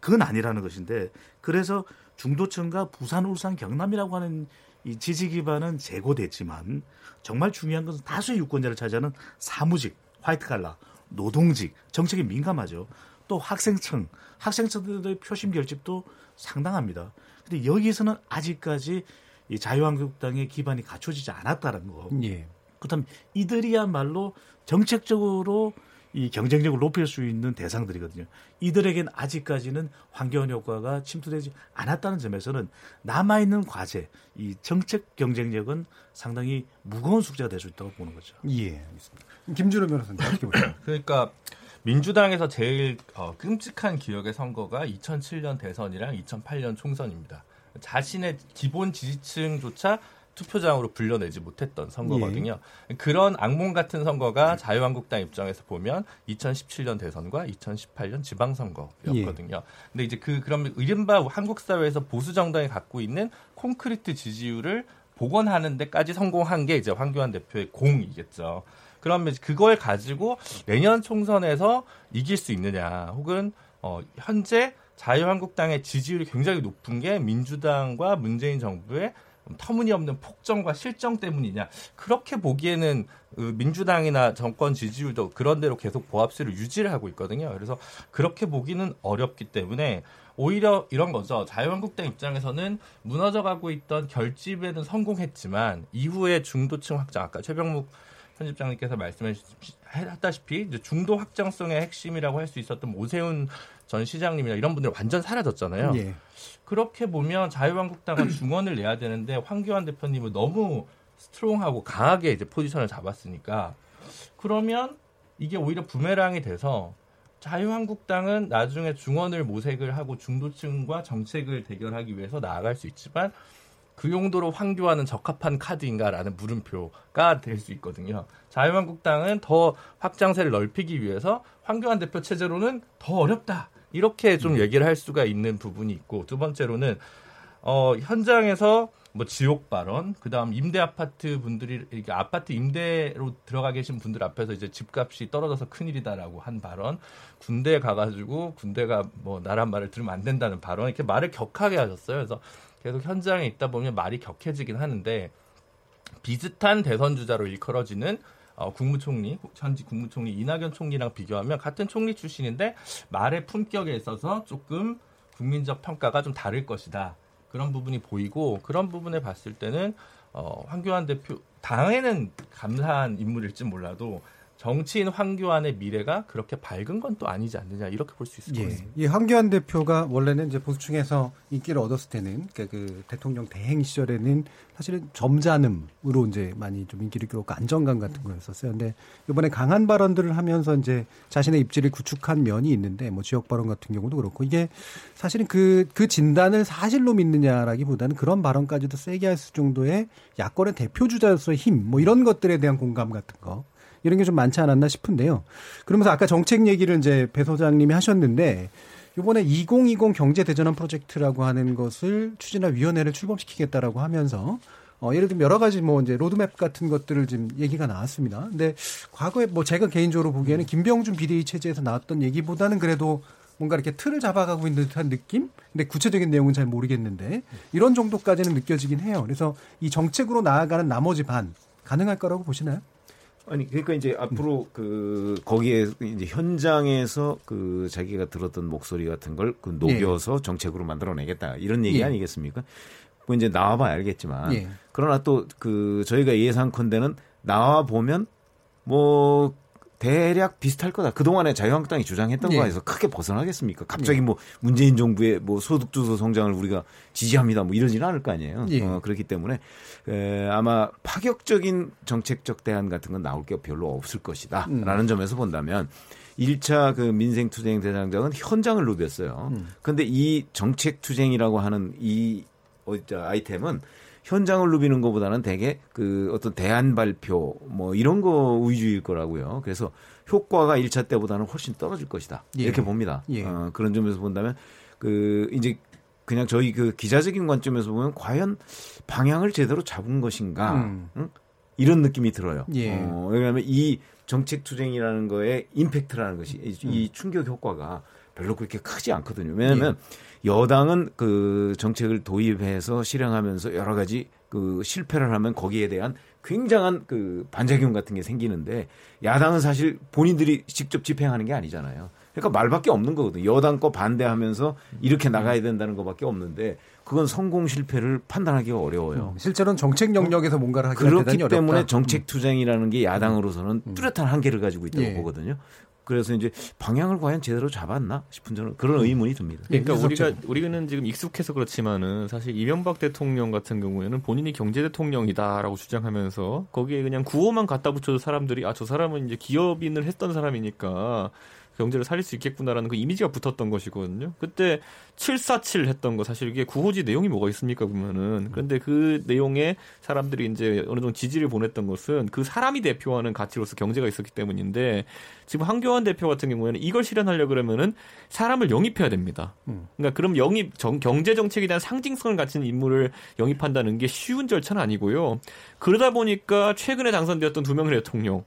그건 아니라는 것인데 그래서 중도층과 부산, 울산, 경남이라고 하는 이 지지 기반은 제고됐지만 정말 중요한 것은 다수의 유권자를 차지하는 사무직, 화이트칼라, 노동직, 정책에 민감하죠. 또 학생층, 학생층들의 표심 결집도 상당합니다. 그런데 여기에서는 아직까지 이 자유한국당의 기반이 갖춰지지 않았다는 거. 예. 그렇다면 이들이야말로 정책적으로 이 경쟁력을 높일 수 있는 대상들이거든요. 이들에겐 아직까지는 황교안 효과가 침투되지 않았다는 점에서는 남아있는 과제, 이 정책 경쟁력은 상당히 무거운 숙제가 될 수 있다고 보는 거죠. 예, 알겠습니다. 김준우 변호사님 어떻게 보세요? 그러니까. 민주당에서 제일 어, 끔찍한 기억의 선거가 이천칠 년 대선이랑 이천팔 년 총선입니다. 자신의 기본 지지층조차 투표장으로 불려내지 못했던 선거거든요. 예. 그런 악몽 같은 선거가 자유한국당 입장에서 보면 이천십칠 년 대선과 이천십팔 년 지방선거였거든요. 예. 근데 이제 그, 그럼 이른바 한국 사회에서 보수정당이 갖고 있는 콘크리트 지지율을 복원하는 데까지 성공한 게 이제 황교안 대표의 공이겠죠. 그러면 그걸 가지고 내년 총선에서 이길 수 있느냐 혹은 어, 현재 자유한국당의 지지율이 굉장히 높은 게 민주당과 문재인 정부의 터무니없는 폭정과 실정 때문이냐. 그렇게 보기에는 민주당이나 정권 지지율도 그런 대로 계속 보합수를 유지를 하고 있거든요. 그래서 그렇게 보기는 어렵기 때문에 오히려 이런 거죠. 자유한국당 입장에서는 무너져가고 있던 결집에는 성공했지만 이후에 중도층 확장, 아까 최병묵 편집장님께서 말씀하셨다시피 중도 확장성의 핵심이라고 할 수 있었던 오세훈 전 시장님이나 이런 분들 완전 사라졌잖아요. 예. 그렇게 보면 자유한국당은 중원을 내야 되는데 황교안 대표님은 너무 스트롱하고 강하게 이제 포지션을 잡았으니까 그러면 이게 오히려 부메랑이 돼서 자유한국당은 나중에 중원을 모색을 하고 중도층과 정책을 대결하기 위해서 나아갈 수 있지만 그 용도로 황교안은 적합한 카드인가라는 물음표가 될 수 있거든요. 자유한국당은 더 확장세를 넓히기 위해서 황교안 대표 체제로는 더 어렵다. 이렇게 좀 얘기를 할 수가 있는 부분이 있고 두 번째로는 어, 현장에서 뭐 지옥 발언, 그다음 임대 아파트 분들이 이렇게 아파트 임대로 들어가 계신 분들 앞에서 이제 집값이 떨어져서 큰일이다라고 한 발언, 군대에 가가지고 군대가 뭐 나란 말을 들으면 안 된다는 발언 이렇게 말을 격하게 하셨어요. 그래서 계속 현장에 있다 보면 말이 격해지긴 하는데 비슷한 대선 주자로 일컬어지는 어, 국무총리, 현지 국무총리 이낙연 총리랑 비교하면 같은 총리 출신인데 말의 품격에 있어서 조금 국민적 평가가 좀 다를 것이다. 그런 부분이 보이고 그런 부분에 봤을 때는 어, 황교안 대표 당에는 감사한 인물일지 몰라도 정치인 황교안의 미래가 그렇게 밝은 건 또 아니지 않느냐 이렇게 볼 수 있을 예, 것 같습니다. 예, 황교안 대표가 원래는 이제 보수층에서 인기를 얻었을 때는 그러니까 그 대통령 대행 시절에는 사실은 점잖음으로 이제 많이 좀 인기를 끌었고 안정감 같은 거였었어요. 근데 이번에 강한 발언들을 하면서 이제 자신의 입지를 구축한 면이 있는데 뭐 지역 발언 같은 경우도 그렇고 이게 사실은 그, 그 진단을 사실로 믿느냐라기보다는 그런 발언까지도 세게 할 정도의 야권의 대표 주자로서의 힘 뭐 이런 것들에 대한 공감 같은 거. 이런 게 좀 많지 않았나 싶은데요. 그러면서 아까 정책 얘기를 이제 배 소장님이 하셨는데 이번에 이천이십 경제대전환 프로젝트라고 하는 것을 추진할 위원회를 출범시키겠다라고 하면서 어, 예를 들면 여러 가지 뭐 이제 로드맵 같은 것들을 지금 얘기가 나왔습니다. 근데 과거에 뭐 제가 개인적으로 보기에는 김병준 비대위 체제에서 나왔던 얘기보다는 그래도 뭔가 이렇게 틀을 잡아가고 있는 듯한 느낌? 근데 구체적인 내용은 잘 모르겠는데 이런 정도까지는 느껴지긴 해요. 그래서 이 정책으로 나아가는 나머지 반 가능할 거라고 보시나요? 아니 그러니까 이제 앞으로 그 거기에 이제 현장에서 그 자기가 들었던 목소리 같은 걸 그 녹여서 예. 정책으로 만들어내겠다 이런 얘기 예. 아니겠습니까? 뭐 이제 나와봐야 알겠지만 예. 그러나 또 그 저희가 예상컨대는 나와 보면 뭐 대략 비슷할 거다. 그동안에 자유한국당이 주장했던 예. 거에서 크게 벗어나겠습니까? 갑자기 예. 뭐 문재인 정부의 뭐 소득주도 성장을 우리가 지지합니다. 뭐 이러지는 않을 거 아니에요. 예. 어, 그렇기 때문에 에, 아마 파격적인 정책적 대안 같은 건 나올 게 별로 없을 것이다. 음. 라는 점에서 본다면 일 차 그 민생투쟁 대장장은 현장을 누볐어요. 그런데 음. 이 정책투쟁이라고 하는 이 아이템은 현장을 누비는 것보다는 되게 그 어떤 대안 발표 뭐 이런 거 위주일 거라고요. 그래서 효과가 일 차 때보다는 훨씬 떨어질 것이다. 예. 이렇게 봅니다. 예. 어, 그런 점에서 본다면 그 이제 그냥 저희 그 기자적인 관점에서 보면 과연 방향을 제대로 잡은 것인가 음. 응? 이런 느낌이 들어요. 예. 어, 왜냐하면 이 정책 투쟁이라는 거에 임팩트라는 것이 음. 이 충격 효과가 별로 그렇게 크지 않거든요. 왜냐하면 예. 여당은 그 정책을 도입해서 실행하면서 여러 가지 그 실패를 하면 거기에 대한 굉장한 그 반작용 같은 게 생기는데 야당은 사실 본인들이 직접 집행하는 게 아니잖아요. 그러니까 말밖에 없는 거거든요. 여당 거 반대하면서 이렇게 나가야 된다는 것밖에 없는데 그건 성공 실패를 판단하기가 어려워요. 음, 실제로는 정책 영역에서 뭔가를 하기가 대단히 어렵다. 그렇기 때문에 정책 투쟁이라는 게 야당으로서는 음. 뚜렷한 한계를 가지고 있다고 예. 보거든요. 그래서 이제 방향을 과연 제대로 잡았나 싶은 저는 그런 의문이 듭니다. 그러니까 우리가 우리는 지금 익숙해서 그렇지만은 사실 이명박 대통령 같은 경우에는 본인이 경제 대통령이다라고 주장하면서 거기에 그냥 구호만 갖다 붙여도 사람들이 아, 저 사람은 이제 기업인을 했던 사람이니까 경제를 살릴 수 있겠구나라는 그 이미지가 붙었던 것이거든요. 그때 칠사칠 했던 거 사실 이게 구호지 내용이 뭐가 있습니까 보면은. 그런데 그 내용에 사람들이 이제 어느 정도 지지를 보냈던 것은 그 사람이 대표하는 가치로서 경제가 있었기 때문인데 지금 황교안 대표 같은 경우에는 이걸 실현하려고 그러면은 사람을 영입해야 됩니다. 그러니까 그럼 영입 정, 경제 정책에 대한 상징성을 갖춘 인물을 영입한다는 게 쉬운 절차는 아니고요. 그러다 보니까 최근에 당선되었던 두 명의 대통령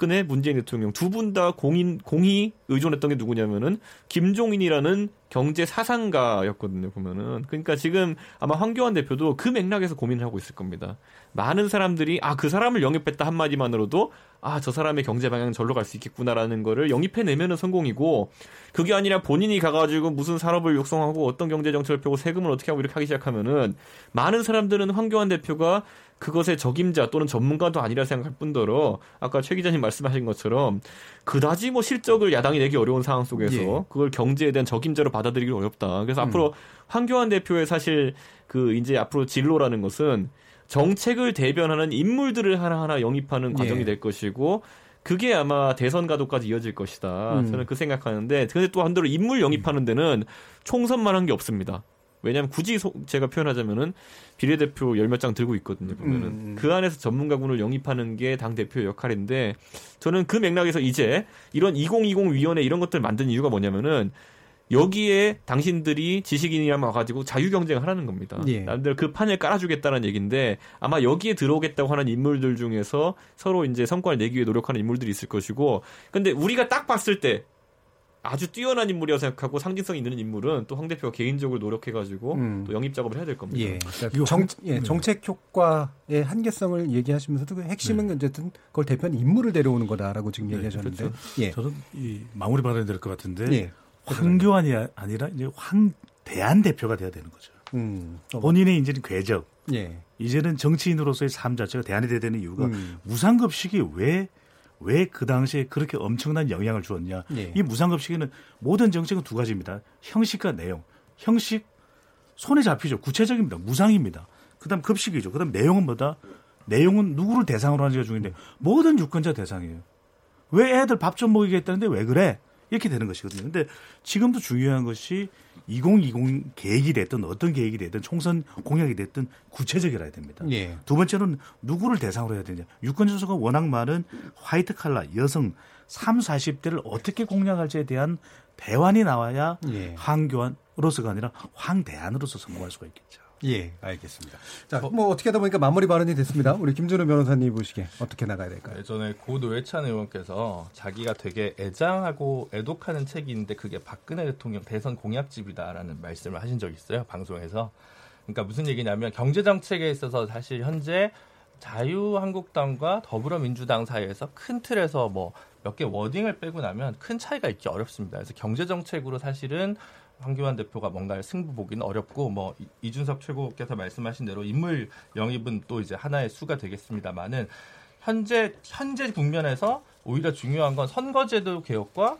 박근혜, 문재인 대통령 두 분 다 공인 공이 의존했던 게 누구냐면은 김종인이라는 경제 사상가였거든요, 보면은. 그러니까 지금 아마 황교안 대표도 그 맥락에서 고민을 하고 있을 겁니다. 많은 사람들이, 아, 그 사람을 영입했다 한마디만으로도, 아, 저 사람의 경제 방향은 절로 갈 수 있겠구나라는 거를 영입해내면은 성공이고, 그게 아니라 본인이 가가지고 무슨 산업을 육성하고 어떤 경제 정책을 펴고 세금을 어떻게 하고 이렇게 하기 시작하면은, 많은 사람들은 황교안 대표가 그것의 적임자 또는 전문가도 아니라 생각할 뿐더러, 아까 최 기자님 말씀하신 것처럼, 그다지 뭐 실적을 야당이 내기 어려운 상황 속에서, 예. 그걸 경제에 대한 적임자로 받아들이기 어렵다. 그래서 음. 앞으로 황교안 대표의 사실, 그, 이제 앞으로 진로라는 것은, 정책을 대변하는 인물들을 하나하나 영입하는 과정이 예. 될 것이고, 그게 아마 대선 가도까지 이어질 것이다. 음. 저는 그 생각하는데, 그런데 또 한대로 인물 영입하는 데는 총선만 한 게 없습니다. 왜냐하면 굳이 소, 제가 표현하자면은 비례대표 열 몇 장 들고 있거든요. 보면은 음. 그 안에서 전문가군을 영입하는 게 당 대표의 역할인데, 저는 그 맥락에서 이제 이런 이공이공 위원회 이런 것들 만든 이유가 뭐냐면은, 여기에 당신들이 지식인이라면 와가지고 자유경쟁을 하라는 겁니다. 예. 남들 그 판을 깔아주겠다는 얘기인데, 아마 여기에 들어오겠다고 하는 인물들 중에서 서로 이제 성과를 내기 위해 노력하는 인물들이 있을 것이고, 근데 우리가 딱 봤을 때 아주 뛰어난 인물이라고 생각하고 상징성이 있는 인물은 또 황 대표가 개인적으로 노력해가지고 음. 또 영입 작업을 해야 될 겁니다. 예. 그러니까 정, 예, 정책 효과의 한계성을 얘기하시면서도 핵심은 네. 어쨌든 그걸 대표하는 인물을 데려오는 거다라고 지금 네, 얘기하셨는데, 그렇죠. 예. 저는 이 마무리 받아야 될 것 같은데. 예. 황교안이 아니라 이제 황 대안 대표가 돼야 되는 거죠. 음. 본인의 이제는 궤적, 예. 이제는 정치인으로서의 삶 자체가 대안이 돼야 되는 이유가 음. 무상급식이 왜 왜 그 당시에 그렇게 엄청난 영향을 주었냐? 예. 이 무상급식에는 모든 정책은 두 가지입니다. 형식과 내용. 형식 손에 잡히죠. 구체적입니다. 무상입니다. 그다음 급식이죠. 그다음 내용은 뭐다? 내용은 누구를 대상으로 하는지가 중요한데 모든 유권자 대상이에요. 왜 애들 밥 좀 먹이겠다는데 왜 그래? 이렇게 되는 것이거든요. 근데 지금도 중요한 것이 이공이공 계획이 됐든 어떤 계획이 됐든 총선 공약이 됐든 구체적이라야 됩니다. 예. 두 번째는 누구를 대상으로 해야 되냐. 유권자 수가 워낙 많은 화이트 칼라, 여성, 삼사십 대를 어떻게 공략할지에 대한 대안이 나와야 예. 황교안으로서가 아니라 황대안으로서 성공할 수가 있겠죠. 예, 알겠습니다. 자, 뭐 어, 어떻게 하다 보니까 마무리 발언이 됐습니다. 우리 김준우 변호사님 보시기에 어떻게 나가야 될까요? 예전에 고 노회찬 의원께서 자기가 되게 애장하고 애독하는 책이 있는데 그게 박근혜 대통령 대선 공약집이다라는 말씀을 하신 적이 있어요, 방송에서. 그러니까 무슨 얘기냐면 경제정책에 있어서 사실 현재 자유한국당과 더불어민주당 사이에서 큰 틀에서 뭐 몇 개 워딩을 빼고 나면 큰 차이가 있기 어렵습니다. 그래서 경제정책으로 사실은 황교안 대표가 뭔가를 승부 보기는 어렵고, 뭐 이준석 최고께서 말씀하신 대로 인물 영입은 또 이제 하나의 수가 되겠습니다만은, 현재 현재 국면에서 오히려 중요한 건 선거제도 개혁과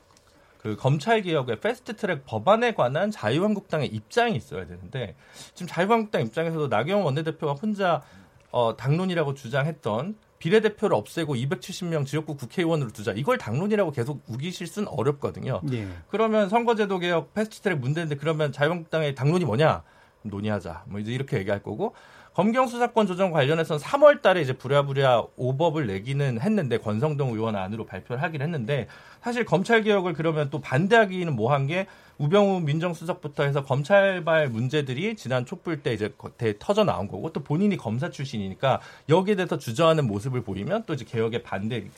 그 검찰 개혁의 패스트트랙 법안에 관한 자유한국당의 입장이 있어야 되는데, 지금 자유한국당 입장에서도 나경원 원내대표가 혼자 어, 당론이라고 주장했던 비례대표를 없애고 이백칠십 명 지역구 국회의원으로 두자. 이걸 당론이라고 계속 우기실 수는 어렵거든요. 예. 그러면 선거제도 개혁 패스트트랙 문제인데, 그러면 자유한국당의 당론이 뭐냐? 논의하자. 뭐 이제 이렇게 얘기할 거고, 검경 수사권 조정 관련해서는 삼월 달에 이제 부랴부랴 오법을 내기는 했는데, 권성동 의원 안으로 발표를 하긴 했는데, 사실 검찰 개혁을 그러면 또 반대하기는 뭐한 게, 우병우 민정수석부터 해서 검찰발 문제들이 지난 촛불 때 이제 터져 나온 거고, 또 본인이 검사 출신이니까 여기에 대해서 주저하는 모습을 보이면 또 이제 개혁에 반대하는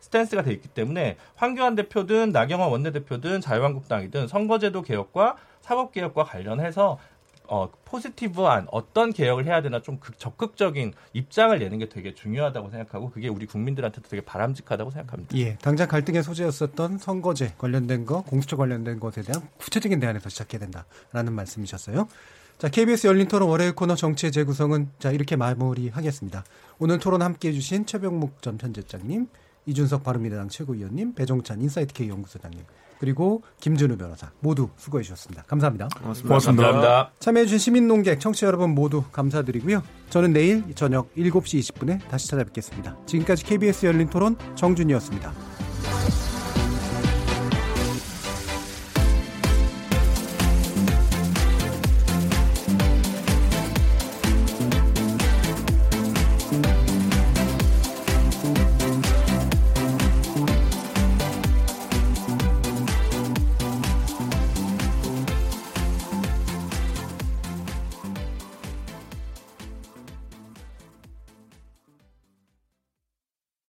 스탠스가 돼 있기 때문에, 황교안 대표든 나경원 원내대표든 자유한국당이든 선거제도 개혁과 사법개혁과 관련해서 어, 포지티브한 어떤 개혁을 해야 되나 좀 극, 적극적인 입장을 내는 게 되게 중요하다고 생각하고, 그게 우리 국민들한테도 되게 바람직하다고 생각합니다. 예, 당장 갈등의 소재였었던 선거제 관련된 거, 공수처 관련된 것에 대한 구체적인 대안에서 시작해야 된다라는 말씀이셨어요. 자, 케이비에스 열린 토론 월요일 코너 정치의 재구성은 자 이렇게 마무리하겠습니다. 오늘 토론 함께해 주신 최병묵 전 편집장님, 이준석 바른미래당 최고위원님, 배종찬 인사이트K 연구소장님, 그리고 김준우 변호사 모두 수고해 주셨습니다. 감사합니다. 고맙습니다. 고맙습니다. 감사합니다. 참여해 주신 시민논객, 청취자 여러분 모두 감사드리고요. 저는 내일 저녁 일곱 시 이십 분에 다시 찾아뵙겠습니다. 지금까지 케이비에스 열린 토론 정준이었습니다.